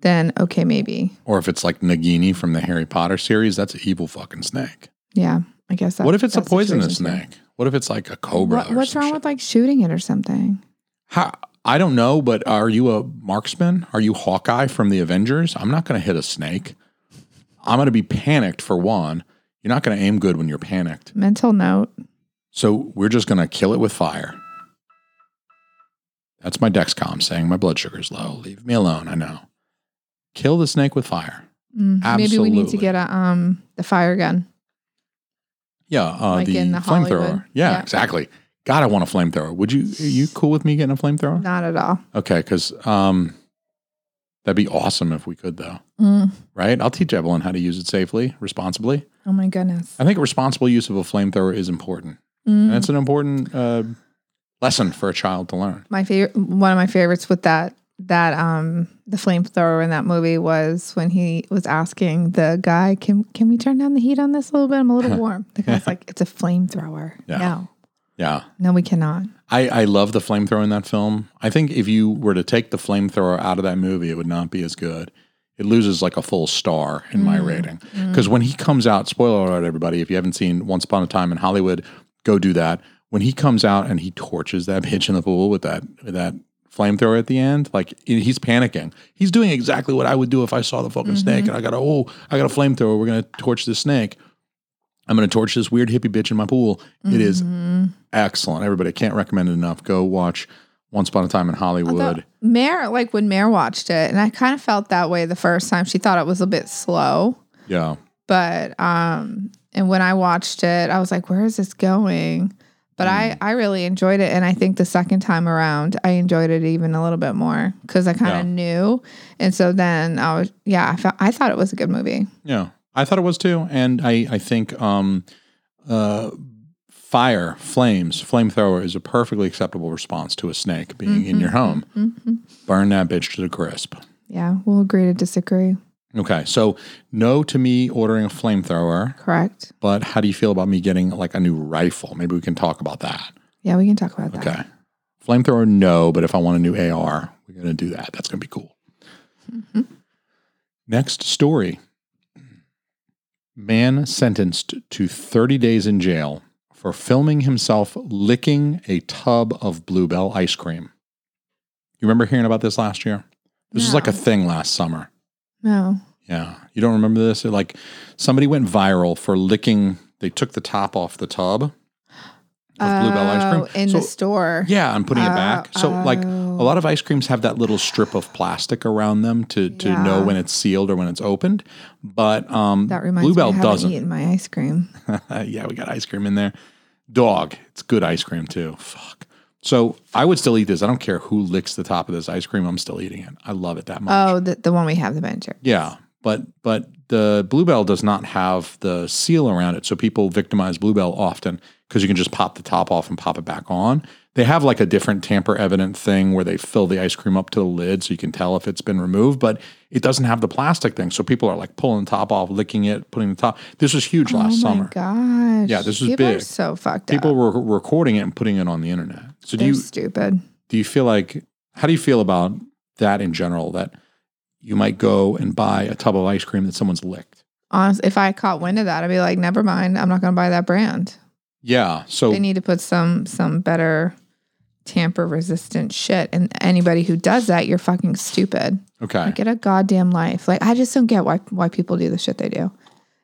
then okay, maybe. Or if it's like Nagini from the Harry Potter series, that's an evil fucking snake. Yeah, I guess. That, what if it's a poisonous snake? What if it's like a cobra? What, or what's wrong shit? With like shooting it or something? How, I don't know, but are you a marksman? Are you Hawkeye from the Avengers? I'm not going to hit a snake. I'm going to be panicked for one. You're not going to aim good when you're panicked. Mental note. So we're just going to kill it with fire. That's my Dexcom saying my blood sugar's low. Leave me alone. I know. Kill the snake with fire. Mm, absolutely. Maybe we need to get a um the fire gun. Yeah, uh, like the, the flamethrower. Yeah, yeah, exactly. God, I want a flamethrower. Would you? Are you cool with me getting a flamethrower? Not at all. Okay, because um, that'd be awesome if we could, though. Mm. Right? I'll teach Evelyn how to use it safely, responsibly. Oh my goodness! I think responsible use of a flamethrower is important. Mm. And it's an important uh, lesson for a child to learn. My favorite, one of my favorites with that. That um the flamethrower in that movie was when he was asking the guy, can can we turn down the heat on this a little bit? I'm a little warm. The guy's like, it's a flamethrower. Yeah. No. Yeah. No, we cannot. I, I love the flamethrower in that film. I think if you were to take the flamethrower out of that movie, it would not be as good. It loses like a full star in mm. my rating. Because mm. when he comes out, spoiler alert, everybody, if you haven't seen Once Upon a Time in Hollywood, go do that. When he comes out and he torches that bitch in the pool with that with that flamethrower at the end, like he's panicking. He's doing exactly what I would do if I saw the fucking mm-hmm. snake and I got a, oh, I got a flamethrower. We're going to torch this snake. I'm going to torch this weird hippie bitch in my pool. Mm-hmm. It is excellent. Everybody, I can't recommend it enough. Go watch Once Upon a Time in Hollywood. Mare, like when Mare watched it, and I kind of felt that way the first time. She thought it was a bit slow. Yeah. But, um, and when I watched it, I was like, where is this going? But mm. I, I really enjoyed it, and I think the second time around, I enjoyed it even a little bit more because I kind of yeah. knew, and so then I was yeah I, felt, I thought it was a good movie. Yeah, I thought it was too, and I I think um uh fire flames flamethrower is a perfectly acceptable response to a snake being mm-hmm. in your home. Mm-hmm. Burn that bitch to the crisp. Yeah, we'll agree to disagree. Okay, so no to me ordering a flamethrower. Correct. But how do you feel about me getting like a new rifle? Maybe we can talk about that. Yeah, we can talk about that. Okay. Flamethrower, no, but if I want a new A R, we're going to do that. That's going to be cool. Mm-hmm. Next story. Man sentenced to thirty days in jail for filming himself licking a tub of Blue Bell ice cream. You remember hearing about this last year? This no. was like a thing last summer. No. Yeah. You don't remember this? It, like somebody went viral for licking. They took the top off the tub of oh, Blue Bell ice cream. In so, the store. Yeah, and putting oh, it back. So oh. like a lot of ice creams have that little strip of plastic around them to, to yeah. know when it's sealed or when it's opened. But um, that reminds Blue Bell me I doesn't. Eaten my ice cream. Yeah, we got ice cream in there. Dog. It's good ice cream too. Fuck. So I would still eat this. I don't care who licks the top of this ice cream. I'm still eating it. I love it that much. Oh, the, the one we have, the Bencher. Yeah. But but the Blue Bell does not have the seal around it. So people victimize Blue Bell often because you can just pop the top off and pop it back on. They have like a different tamper evident thing where they fill the ice cream up to the lid so you can tell if it's been removed. But it doesn't have the plastic thing. So people are like pulling the top off, licking it, putting the top. This was huge last summer. Oh my gosh. Yeah, this was big. People are so fucked up. People were recording it and putting it on the internet. So do you, stupid. Do you feel like, how do you feel about that in general, that you might go and buy a tub of ice cream that someone's licked? Honestly, if I caught wind of that, I'd be like, never mind. I'm not going to buy that brand. Yeah. So they need to put some some better tamper resistant shit. And anybody who does that, you're fucking stupid. Okay. Like, get a goddamn life. Like, I just don't get why why people do the shit they do.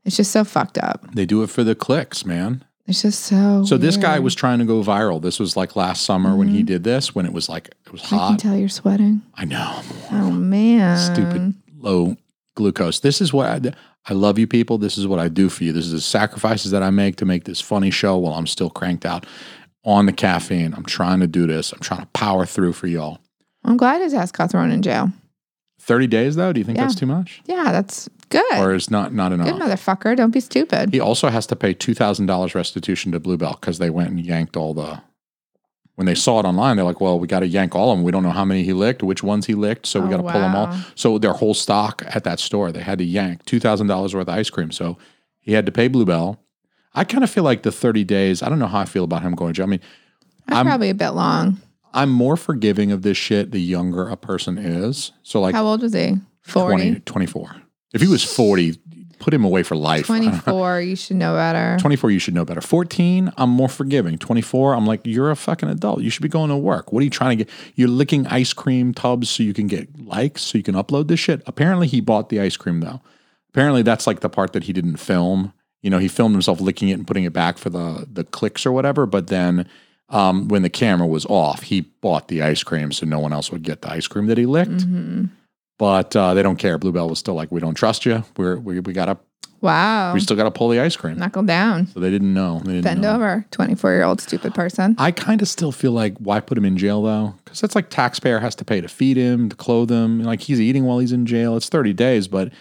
It's just so fucked up. They do it for the clicks, man. It's just so So weird. This guy was trying to go viral. This was like last summer mm-hmm. when he did this, when it was like, it was hot. I can tell you're sweating. I know. Oh, man. Stupid low glucose. This is what I do. I love you people. This is what I do for you. This is the sacrifices that I make to make this funny show while I'm still cranked out on the caffeine. I'm trying to do this. I'm trying to power through for y'all. I'm glad his ass got thrown in jail. thirty days, though? Do you think yeah. that's too much? Yeah, that's... Good. Or is not, not enough. Good motherfucker. Don't be stupid. He also has to pay two thousand dollars restitution to Blue Bell because they went and yanked all the... When they saw it online, they're like, well, we got to yank all of them. We don't know how many he licked, which ones he licked, so oh, we got to wow. pull them all. So their whole stock at that store, they had to yank two thousand dollars worth of ice cream. So he had to pay Blue Bell. I kind of feel like the thirty days, I don't know how I feel about him going to jail. I mean... That's I'm, probably a bit long. I'm more forgiving of this shit the younger a person is. So like... How old was he? forty? twenty, twenty-four. If he was forty, put him away for life. twenty-four, you should know better. twenty-four, you should know better. fourteen, I'm more forgiving. twenty-four, I'm like, you're a fucking adult. You should be going to work. What are you trying to get? You're licking ice cream tubs so you can get likes, so you can upload this shit. Apparently, he bought the ice cream, though. Apparently, that's like the part that he didn't film. You know, he filmed himself licking it and putting it back for the, the clicks or whatever, but then... Um, when the camera was off, he bought the ice cream so no one else would get the ice cream that he licked. Mm-hmm. But uh, they don't care. Blue Bell was still like, we don't trust you. We're, we we got to wow. We still got to pull the ice cream. Knuckle down. So they didn't know. They didn't Bend know. Over, twenty-four-year-old stupid person. I kind of still feel like, why put him in jail though? Because that's like taxpayer has to pay to feed him, to clothe him. Like he's eating while he's in jail. It's thirty days, but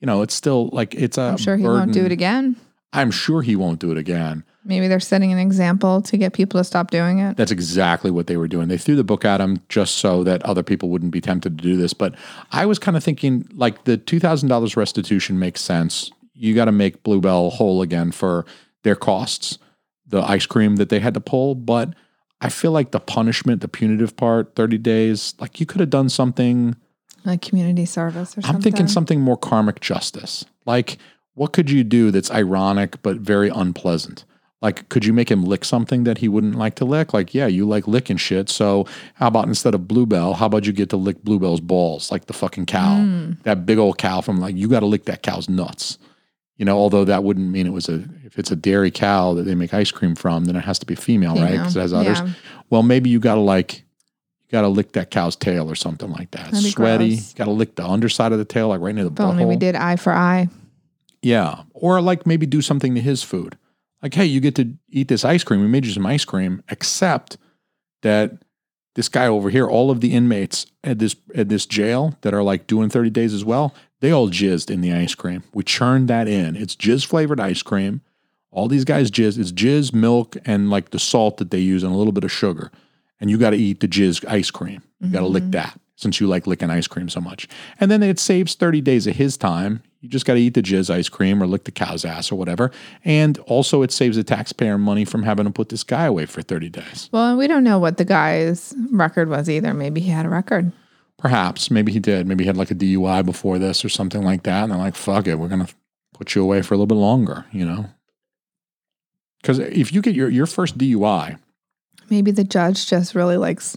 you know it's still like it's a. I'm sure he burden. won't do it again. I'm sure he won't do it again. Maybe they're setting an example to get people to stop doing it. That's exactly what they were doing. They threw the book at him just so that other people wouldn't be tempted to do this. But I was kind of thinking, like, the two thousand dollars restitution makes sense. You got to make Blue Bell whole again for their costs, the ice cream that they had to pull. But I feel like the punishment, the punitive part, thirty days, like you could have done something. Like community service or something. I'm thinking something more karmic justice. Like, what could you do that's ironic but very unpleasant? Like, could you make him lick something that he wouldn't like to lick? Like, yeah, you like licking shit. So how about instead of Blue Bell, how about you get to lick Blue Bell's balls, like the fucking cow, mm. that big old cow from like, you got to lick that cow's nuts. You know, although that wouldn't mean it was a, if it's a dairy cow that they make ice cream from, then it has to be female, female. right? Because it has others. Yeah. Well, maybe you got to like, you got to lick that cow's tail or something like that. That'd Sweaty. Got to lick the underside of the tail, like right near the butthole. Only we did eye for eye. Yeah. Or like maybe do something to his food. Like, hey, you get to eat this ice cream. We made you some ice cream, except that this guy over here, all of the inmates at this at this jail that are like doing thirty days as well, they all jizzed in the ice cream. We churned that in. It's jizz-flavored ice cream. All these guys jizz. It's jizz, milk, and like the salt that they use and a little bit of sugar. And you got to eat the jizz ice cream. You mm-hmm. got to lick that since you like licking ice cream so much. And then it saves thirty days of his time. You just got to eat the jizz ice cream or lick the cow's ass or whatever. And also it saves the taxpayer money from having to put this guy away for thirty days. Well, and we don't know what the guy's record was either. Maybe he had a record. Perhaps. Maybe he did. Maybe he had like a D U I before this or something like that. And they're like, fuck it. We're going to put you away for a little bit longer, you know? Because if you get your, your first D U I. Maybe the judge just really likes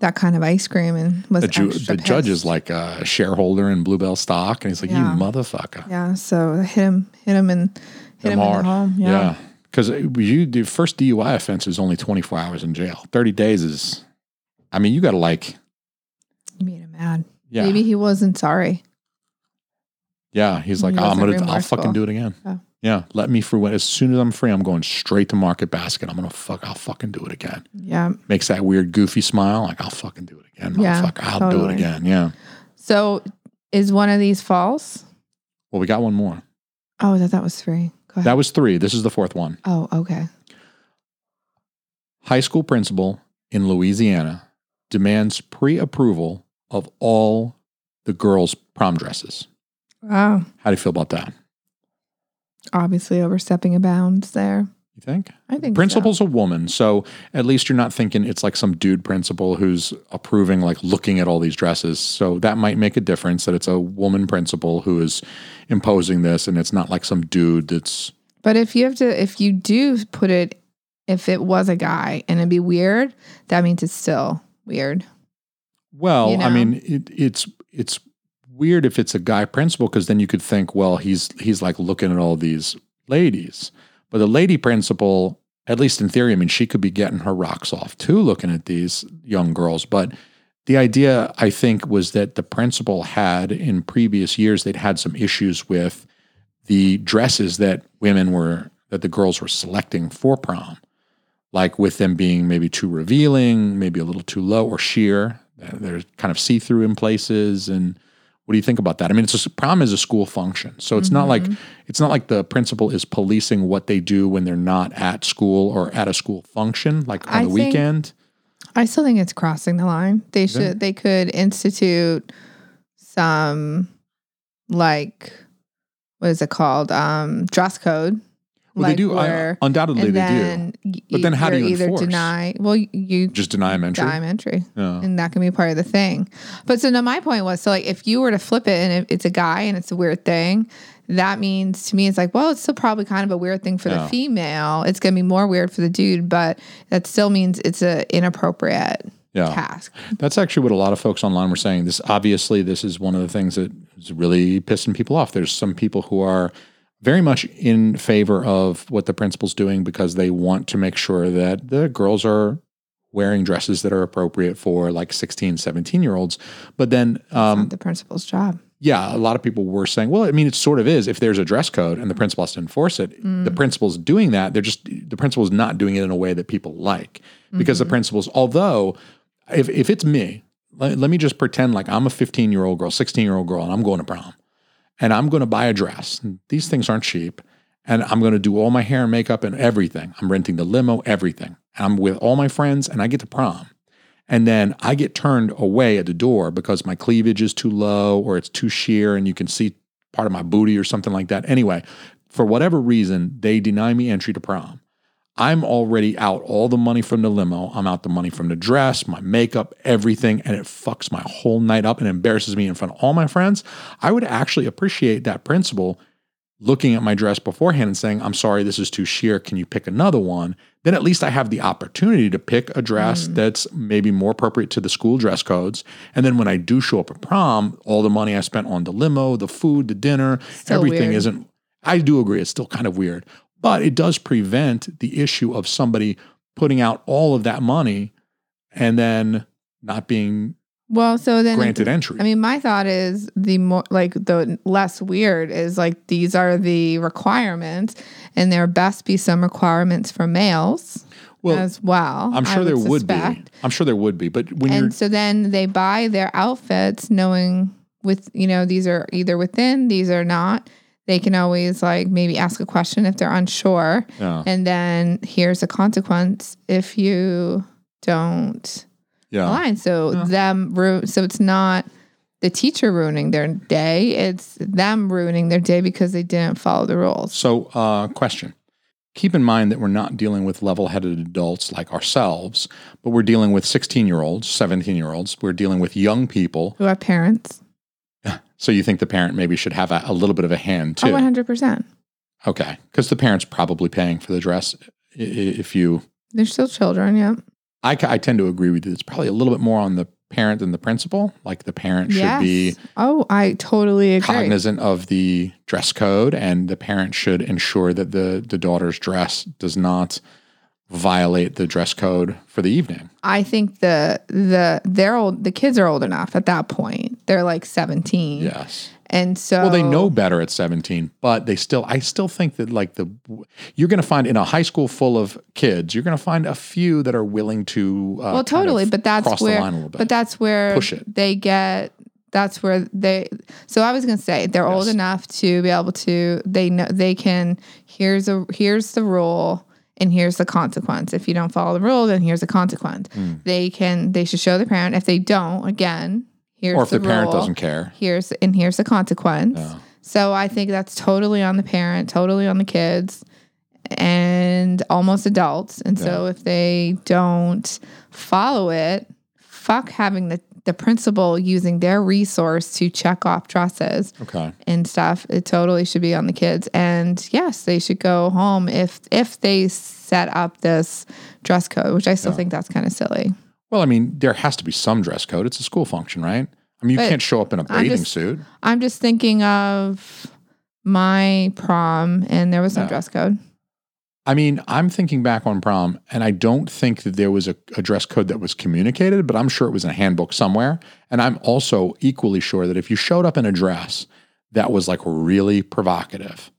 that kind of ice cream and was the, ju- extra the judge is like a shareholder in Blue Bell stock, and he's like, yeah. you motherfucker. Yeah, so hit him, hit him, and hit him, him hard. In the home. Yeah, because yeah. you the first D U I offense is only twenty-four hours in jail. thirty days is, I mean, you got to like. You made him mad. Yeah. Maybe he wasn't sorry. Yeah, he's like, he oh, I'm gonna, I'll fucking do it again. Yeah. Yeah, let me free. As soon as I'm free, I'm going straight to Market Basket. I'm gonna fuck. I'll fucking do it again. Yeah, makes that weird goofy smile. Like I'll fucking do it again. Yeah, motherfucker. I'll totally. do it again. Yeah. So, is one of these false? Well, we got one more. Oh, that that was three. Go ahead. That was three. This is the fourth one. Oh, okay. High school principal in Louisiana demands pre-approval of all the girls' prom dresses. Wow. How do you feel about that? Obviously overstepping a bounds there. You think? I think principal's so. a woman, so at least you're not thinking it's like some dude principal who's approving, like looking at all these dresses. So that might make a difference that it's a woman principal who is imposing this, and it's not like some dude that's. But if you have to, if you do put it, if it was a guy and it'd be weird, that means it's still weird. Well, you know? I mean, it, it's it's. weird if it's a guy principal, because then you could think, well, he's he's like looking at all these ladies. But the lady principal, at least in theory, I mean, she could be getting her rocks off too looking at these young girls. But the idea, I think, was that the principal had in previous years, they'd had some issues with the dresses that women were, that the girls were selecting for prom, like with them being maybe too revealing, maybe a little too low or sheer. They're kind of see-through in places. And what do you think about that? I mean, it's a, prom is a school function, so it's mm-hmm. not like it's not like the principal is policing what they do when they're not at school or at a school function, like on I the think, weekend. I still think it's crossing the line. They should yeah. they could institute some, like, what is it called, um, dress code. Well, like they do. Where, I, undoubtedly, they do. But then, how do you either enforce? Deny? Well, you just deny him entry. Deny him entry, yeah. And that can be part of the thing. But so, no, my point was, so like, if you were to flip it and it, it's a guy and it's a weird thing, that means to me, it's like, well, it's still probably kind of a weird thing for oh. the female. It's going to be more weird for the dude, but that still means it's an inappropriate yeah. task. That's actually what a lot of folks online were saying. This obviously, this is one of the things that is really pissing people off. There's some people who are very much in favor of what the principal's doing because they want to make sure that the girls are wearing dresses that are appropriate for like sixteen, seventeen-year-olds. But then— um, It's not the principal's job. Yeah, a lot of people were saying, well, I mean, it sort of is. If there's a dress code and the principal has to enforce it, mm. the principal's doing that. They're just, the principal's not doing it in a way that people like because mm-hmm. the principal's, although if, if it's me, let, let me just pretend like I'm a fifteen-year-old girl, sixteen-year-old girl, and I'm going to prom and I'm going to buy a dress. These things aren't cheap. And I'm going to do all my hair and makeup and everything. I'm renting the limo, everything. I'm with all my friends and I get to prom. And then I get turned away at the door because my cleavage is too low or it's too sheer and you can see part of my booty or something like that. Anyway, for whatever reason, they deny me entry to prom. I'm already out all the money from the limo. I'm out the money from the dress, my makeup, everything, and it fucks my whole night up and embarrasses me in front of all my friends. I would actually appreciate that principal looking at my dress beforehand and saying, I'm sorry, this is too sheer. Can you pick another one? Then at least I have the opportunity to pick a dress mm. that's maybe more appropriate to the school dress codes. And then when I do show up at prom, all the money I spent on the limo, the food, the dinner, still everything weird. Isn't, I do agree, it's still kind of weird. But it does prevent the issue of somebody putting out all of that money and then not being Well, so then granted entry. I mean, my thought is the more like the less weird is like these are the requirements, and there best be some requirements for males well, as well. I'm sure would there suspect. would be. I'm sure there would be. But when and you're, so then they buy their outfits knowing with you know these are either within these are not. They can always like maybe ask a question if they're unsure, yeah. and then here's a consequence if you don't. Yeah. Line. So yeah. them ru- so it's not the teacher ruining their day, it's them ruining their day because they didn't follow the rules. So uh question. Keep in mind that we're not dealing with level-headed adults like ourselves, but we're dealing with sixteen-year-olds, seventeen-year-olds. We're dealing with young people. Who are parents. So you think the parent maybe should have a, a little bit of a hand too? Oh, one hundred percent. Okay. Because the parent's probably paying for the dress if you... They're still children, yeah. I, I tend to agree with you. It's probably a little bit more on the parent than the principal. Like the parent yes. should be oh, I totally agree. Cognizant of the dress code, and the parent should ensure that the, the daughter's dress does not violate the dress code for the evening. I think the the they're old. The kids are old enough at that point. They're like seventeen. Yes. And so, well, they know better at seventeen, but they still, I still think that like the, you're going to find in a high school full of kids, you're going to find a few that are willing to, uh, well, totally, kind of but that's cross where, the line a little bit, but that's where push it. They get, that's where they, so I was going to say they're yes. old enough to be able to, they know they can, here's a, here's the rule and here's the consequence. If you don't follow the rule, then here's the consequence. Mm. They can, they should show the parent. If they don't, again, Here's or if the, the parent rule. Doesn't care. Here's and here's the consequence. Yeah. So I think that's totally on the parent, totally on the kids, and almost adults. And yeah. so if they don't follow it, fuck having the, the principal using their resource to check off dresses okay. and stuff. It totally should be on the kids. And yes, they should go home if if they set up this dress code, which I still yeah. think that's kind of silly. Well, I mean, there has to be some dress code. It's a school function, right? I mean, you but can't show up in a bathing I'm just, suit. I'm just thinking of my prom, and there was no, no dress code. I mean, I'm thinking back on prom, and I don't think that there was a, a dress code that was communicated, but I'm sure it was in a handbook somewhere. And I'm also equally sure that if you showed up in a dress that was like really provocative,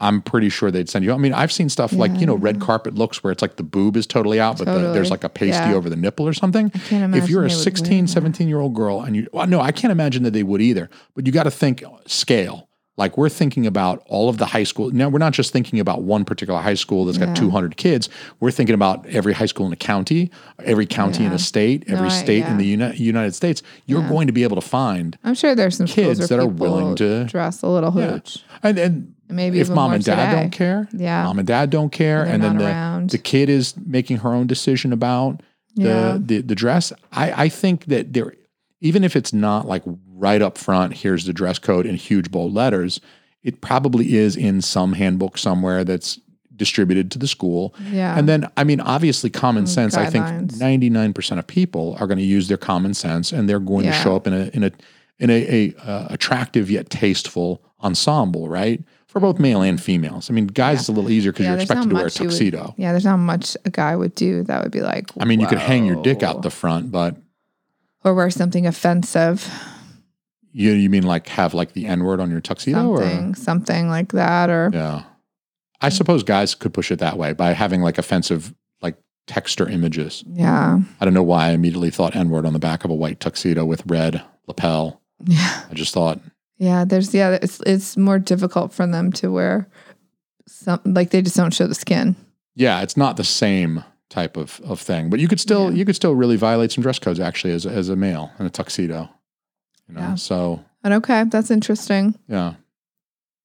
I'm pretty sure they'd send you. I mean, I've seen stuff yeah. like, you know, red carpet looks where it's like the boob is totally out, but totally. The, there's like a pasty yeah. over the nipple or something. I can't imagine if you're a sixteen, seventeen-year-old girl and you, well, no, I can't imagine that they would either, but you got to think scale. Like we're thinking about all of the high school. Now we're not just thinking about one particular high school that's got yeah. two hundred kids. We're thinking about every high school in a county, every county yeah. in a state, every no, state yeah. in the uni- United States. You're yeah. going to be able to find I'm sure there's some kids that are willing to dress a little hooch. Yeah. And, and, Maybe if mom and dad today. Don't care, yeah. mom and dad don't care, and then the, the kid is making her own decision about the yeah. the, the dress. I, I think that there, even if it's not like right up front, here's the dress code in huge bold letters, It probably is in some handbook somewhere that's distributed to the school. Yeah. And then, I mean, obviously common sense, I think ninety-nine percent of people are going to use their common sense, and they're going yeah. to show up in a in a in a, a uh, attractive yet tasteful ensemble, right? For both male and females. I mean, guys, yeah. it's a little easier because yeah, you're expected to wear a tuxedo. Would, yeah, there's not much a guy would do that would be like, I mean, whoa. You could hang your dick out the front, but... Or wear something offensive. You you mean like have like the N-word on your tuxedo? Something, or? Something like that, or... Yeah. I suppose guys could push it that way by having like offensive like text or images. Yeah. I don't know why I immediately thought N-word on the back of a white tuxedo with red lapel. Yeah. I just thought... Yeah, there's yeah, it's it's more difficult for them to wear some, like they just don't show the skin. Yeah, it's not the same type of, of thing, but you could still yeah. you could still really violate some dress codes actually as as a male in a tuxedo, you know. Yeah. So. And okay, that's interesting. Yeah.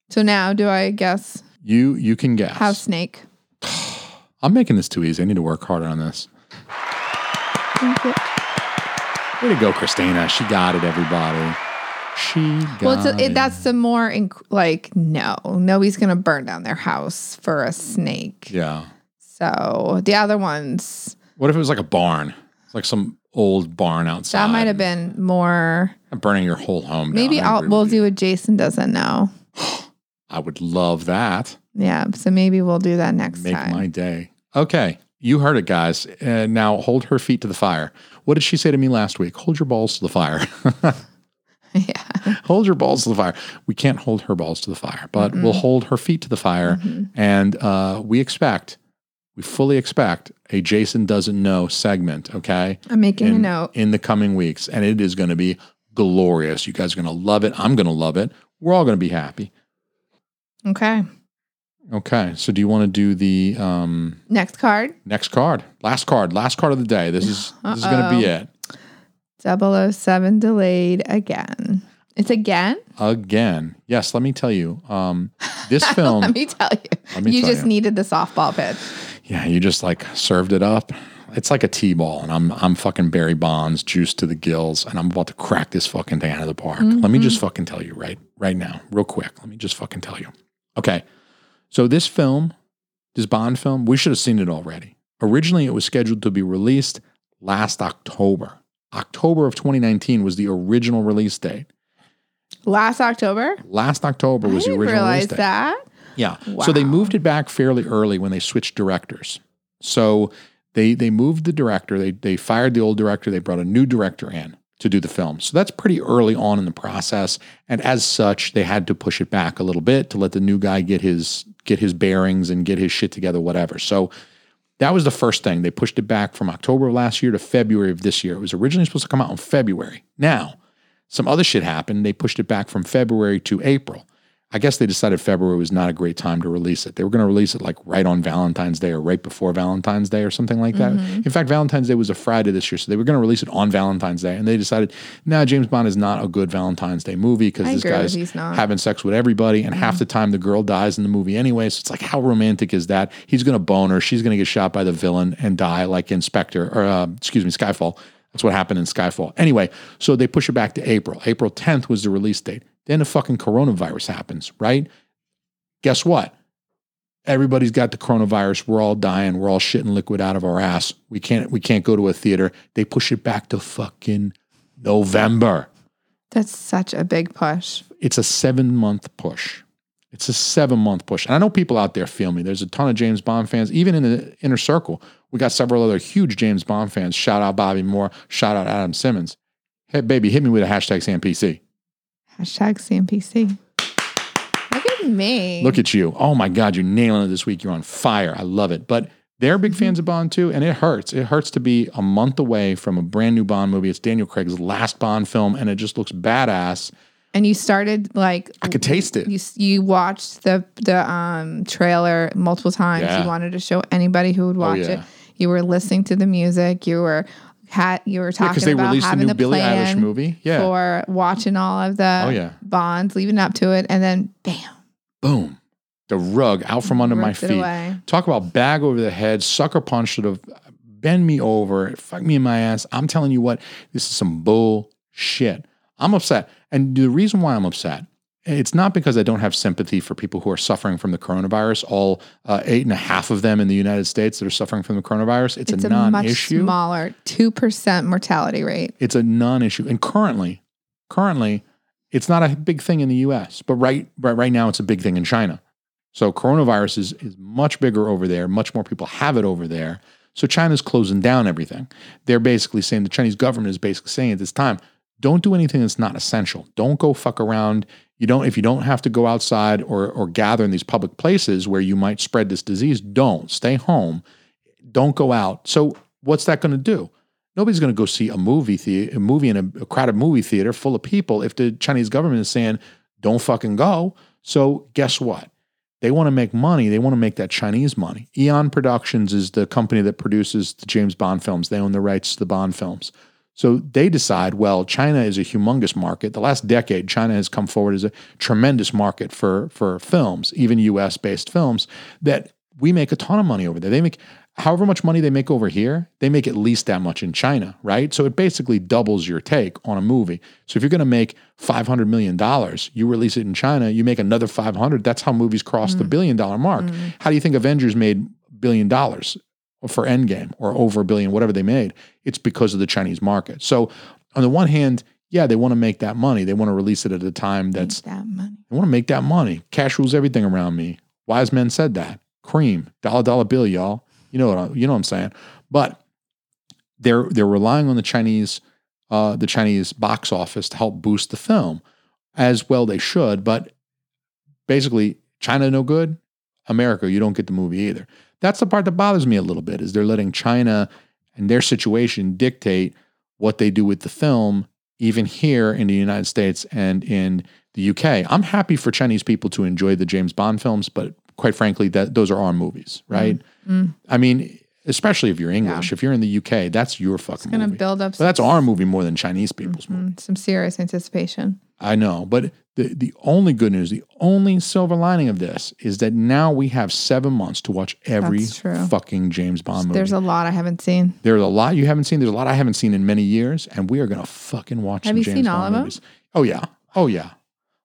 So now, do I guess? You you can guess. House snake. I'm making this too easy. I need to work harder on this. Thank you. Way to go, Christina. She got it, everybody. She got well, it's a, it, that's the more inc- like no, nobody's gonna burn down their house for a snake. Yeah. So the other ones. What if it was like a barn? It's like some old barn outside. That might have been more. I'm burning your whole home. Maybe down. I'll, we'll do what Jason doesn't know. I would love that. Yeah. So maybe we'll do that next Make time. Make my day. Okay. You heard it, guys. Uh, now hold her feet to the fire. What did she say to me last week? Hold your balls to the fire. Yeah. Hold your balls to the fire. We can't hold her balls to the fire, but mm-hmm. we'll hold her feet to the fire. Mm-hmm. And uh, we expect, we fully expect a Jason Doesn't Know segment, okay? I'm making in, a note. In the coming weeks. And it is going to be glorious. You guys are going to love it. I'm going to love it. We're all going to be happy. Okay. Okay. So do you want to do the... Um, next card? Next card. Last card. Last card of the day. This is Uh-oh. This is going to be it. double oh seven delayed again. It's again? Again. Yes, let me tell you. Um, this film. Let me tell you. Me you tell just you. Needed the softball pitch. Yeah, you just like served it up. It's like a T-ball, and I'm I'm fucking Barry Bonds, juiced to the gills, and I'm about to crack this fucking thing out of the park. Mm-hmm. Let me just fucking tell you right, right now, real quick. Let me just fucking tell you. Okay, so this film, this Bond film, we should have seen it already. Originally, it was scheduled to be released last October. October of twenty nineteen was the original release date. Last October? Last October was the original release date. I didn't realize that. Yeah. Wow. So they moved it back fairly early when they switched directors. So they they moved the director. They they fired the old director. They brought a new director in to do the film. So that's pretty early on in the process. And as such, they had to push it back a little bit to let the new guy get his get his bearings and get his shit together, whatever. So that was the first thing. They pushed it back from October of last year to February of this year. It was originally supposed to come out in February. Now, some other shit happened. They pushed it back from February to April. I guess they decided February was not a great time to release it. They were going to release it like right on Valentine's Day or right before Valentine's Day or something like that. Mm-hmm. In fact, Valentine's Day was a Friday this year, so they were going to release it on Valentine's Day, and they decided, no, nah, James Bond is not a good Valentine's Day movie because this guy's having sex with everybody, and mm-hmm. half the time the girl dies in the movie anyway, so it's like, how romantic is that? He's going to bone her. She's going to get shot by the villain and die like Inspector, or uh, excuse me, Skyfall. That's what happened in Skyfall. Anyway, so they push it back to April. April tenth was the release date. Then the fucking coronavirus happens, right? Guess what? Everybody's got the coronavirus. We're all dying. We're all shitting liquid out of our ass. We can't we can't go to a theater. They push it back to fucking November. That's such a big push. It's a seven-month push. It's a seven-month push. And I know people out there feel me. There's a ton of James Bond fans, even in the inner circle. We got several other huge James Bond fans. Shout out Bobby Moore. Shout out Adam Simmons. Hey, baby, hit me with a hashtag SamPC. Hashtag SamPC. Look at me. Look at you. Oh, my God. You're nailing it this week. You're on fire. I love it. But they're big fans of Bond, too, and it hurts. It hurts to be a month away from a brand new Bond movie. It's Daniel Craig's last Bond film, and it just looks badass. And you started, like... I could taste it. You you watched the the um, trailer multiple times. Yeah. You wanted to show anybody who would watch oh, yeah. it. You were listening to the music. You were... Hat you were talking yeah, about having the, new the plan Billie Eilish movie. Yeah. for watching all of the oh, yeah. Bonds, leading up to it, and then bam, boom, the rug out from under my feet. Away. Talk about bag over the head, sucker punch that have bend me over, fuck me in my ass. I'm telling you what, this is some bullshit. I'm upset, and the reason why I'm upset It's not because I don't have sympathy for people who are suffering from the coronavirus, all uh, eight and a half of them in the United States that are suffering from the coronavirus. It's, it's a, a non-issue. It's a much smaller two percent mortality rate. It's a non-issue. And currently, currently, it's not a big thing in the U S, but right, right, right now it's a big thing in China. So coronavirus is, is much bigger over there. Much more people have it over there. So China's closing down everything. They're basically saying, the Chinese government is basically saying at this time, don't do anything that's not essential. Don't go fuck around. You don't, if you don't have to go outside or or gather in these public places where you might spread this disease, don't. Stay home. Don't go out. So what's that going to do? Nobody's going to go see a movie theater, a movie in a, a crowded movie theater full of people if the Chinese government is saying, don't fucking go. So guess what? They want to make money. They want to make that Chinese money. Eon Productions is the company that produces the James Bond films. They own the rights to the Bond films. So they decide, well, China is a humongous market. The last decade, China has come forward as a tremendous market for, for films, even U S-based films, that we make a ton of money over there. They make however much money they make over here, they make at least that much in China, right? So it basically doubles your take on a movie. So if you're going to make five hundred million dollars, you release it in China, you make another five hundred. That's how movies cross mm. the billion-dollar mark. Mm. How do you think Avengers made billion dollars? For Endgame or over a billion, whatever they made, it's because of the Chinese market. So on the one hand, yeah, they want to make that money. They want to release it at a time that's, that money. They want to make that money. Cash rules everything around me. Wise men said that. Cream, dollar, dollar bill, y'all. You know what, I, you know what I'm saying? But they're, they're relying on the Chinese, uh, the Chinese box office to help boost the film as well. They should, but basically China, no good. America, you don't get the movie either. That's the part that bothers me a little bit, is they're letting China and their situation dictate what they do with the film, even here in the United States and in the U K. I'm happy for Chinese people to enjoy the James Bond films, but quite frankly, that those are our movies, right? Mm-hmm. I mean, especially if you're English. Yeah. If you're in the U K, that's your fucking it's gonna movie. It's going to build up. But that's our movie more than Chinese people's mm-hmm. movie. Some serious anticipation. I know, but the, the only good news, the only silver lining of this is that now we have seven months to watch every fucking James Bond movie. There's a lot I haven't seen. There's a lot you haven't seen. There's a lot I haven't seen in many years, and we are going to fucking watch have some James Bond movies. Have you seen all of them? Oh, yeah. Oh, yeah.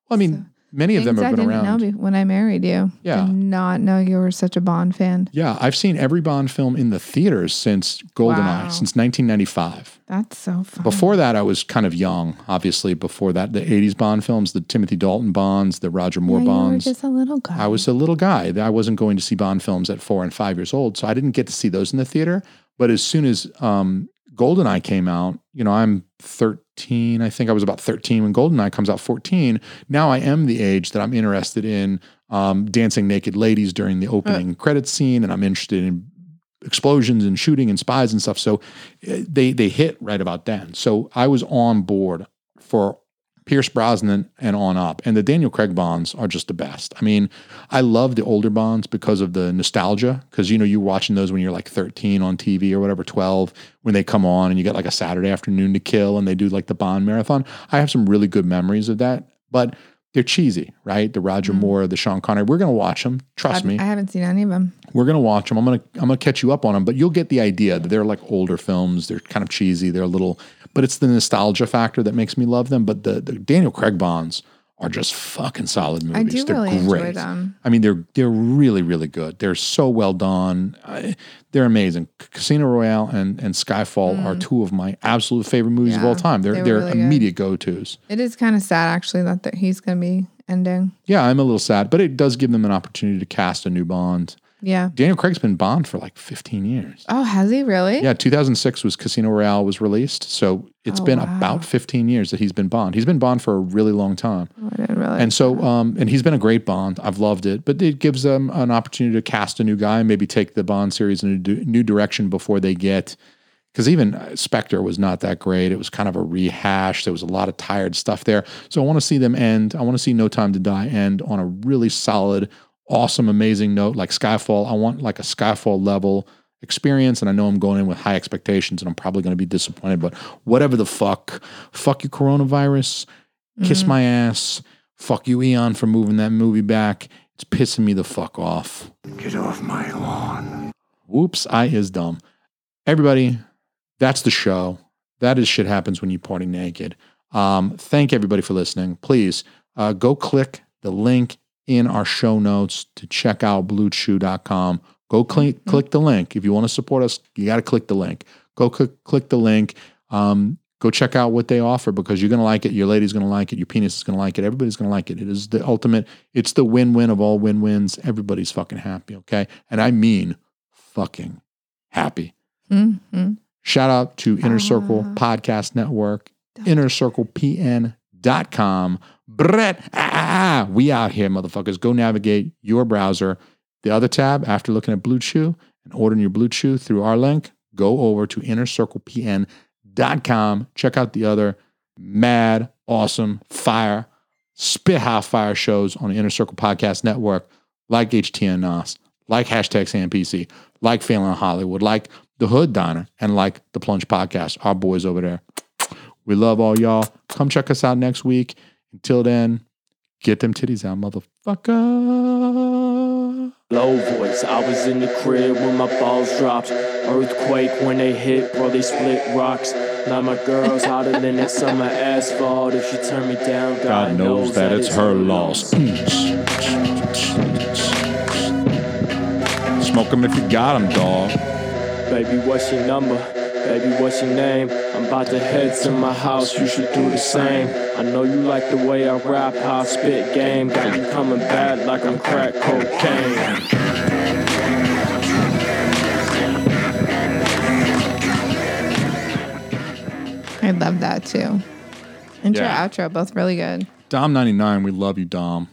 Well, I mean, so, many of them have I been around. Know when I married you. Yeah. I did not know you were such a Bond fan. Yeah, I've seen every Bond film in the theaters since GoldenEye, wow. since nineteen ninety-five. That's so funny. Before that, I was kind of young, obviously, before that. The eighties Bond films, the Timothy Dalton Bonds, the Roger Moore yeah, Bonds. You were just a little guy. I was a little guy. I wasn't going to see Bond films at four and five years old, so I didn't get to see those in the theater. But as soon as um, GoldenEye came out, you know, I'm thirteen. I think I was about thirteen when GoldenEye comes out, fourteen. Now I am the age that I'm interested in um, dancing naked ladies during the opening uh. credits scene, and I'm interested in explosions and shooting and spies and stuff. So they they hit right about then. So I was on board for Pierce Brosnan and on up. And the Daniel Craig Bonds are just the best. I mean, I love the older Bonds because of the nostalgia, because, you know, you're watching those when you're like thirteen on T V or whatever, twelve, when they come on and you get like a Saturday afternoon to kill and they do like the Bond marathon. I have some really good memories of that, but they're cheesy, right? The Roger mm-hmm. Moore, the Sean Connery. We're going to watch them. Trust I've, me. I haven't seen any of them. We're going to watch them. I'm going to I'm going to catch you up on them, but you'll get the idea that they're like older films. They're kind of cheesy. They're a little, but it's the nostalgia factor that makes me love them. But the, the Daniel Craig Bonds are just fucking solid movies. I do they're really great. Enjoy them. I mean, they're they're really, really good. They're so well done. I, they're amazing. Casino Royale and, and Skyfall mm. are two of my absolute favorite movies yeah, of all time. They're they they're really immediate good. go-tos. It is kind of sad, actually, that the, he's going to be ending. Yeah, I'm a little sad, but it does give them an opportunity to cast a new Bond. Yeah. Daniel Craig's been Bond for like fifteen years. Oh, has he really? Yeah, two thousand six was Casino Royale was released. So it's oh, been wow. about fifteen years that he's been Bond. He's been Bond for a really long time. Oh, I didn't realize And so, that. um, and he's been a great Bond. I've loved it. But it gives them an opportunity to cast a new guy and maybe take the Bond series in a new direction before they get, because even Spectre was not that great. It was kind of a rehash. There was a lot of tired stuff there. So I want to see them end. I want to see No Time to Die end on a really solid, awesome, amazing note like Skyfall. I want like a Skyfall level experience, and I know I'm going in with high expectations and I'm probably going to be disappointed, but whatever the fuck. Fuck you, coronavirus. Mm-hmm. Kiss my ass. Fuck you, Eon, for moving that movie back. It's pissing me the fuck off. Get off my lawn. Whoops, I is dumb. Everybody, that's the show. That is Shit Happens When You Party Naked. Um, thank everybody for listening. Please uh, go click the link in our show notes to check out blue chew dot com. Go click click the link. If you want to support us, you got to click the link. Go click, click the link. Um, go check out what they offer, because you're going to like it. Your lady's going to like it. Your penis is going to like it. Everybody's going to like it. It is the ultimate. It's the win-win of all win-wins. Everybody's fucking happy, okay? And I mean fucking happy. Mm-hmm. Shout out to Inner Circle uh, Podcast Network, inner circle p n dot com. Brett, ah, we out here, motherfuckers. Go navigate your browser. The other tab, after looking at Blue Chew and ordering your Blue Chew through our link, go over to inner circle p n dot com. Check out the other mad, awesome, fire, spit hot fire shows on the Inner Circle Podcast Network, like H T N O S, like Hashtag SamPC, like Failing in Hollywood, like The Hood Diner, and like The Plunge Podcast. Our boys over there. We love all y'all. Come check us out next week. Until then, get them titties out, motherfucker. Low voice, I was in the crib when my balls dropped. Earthquake when they hit, bro, they split rocks. Now my girl's hotter than that summer asphalt. If she turn me down, God, God knows, knows that, that it's her loss. Smoke them if you got them, dog. Baby, what's your number? Baby, what's your name? I'm about to head to my house, you should do the same. I know you like the way I rap, how I spit game. Got you coming bad like I'm crack cocaine. I love that too. Intro, yeah. Outro, both really good. Dom ninety-nine, we love you, Dom.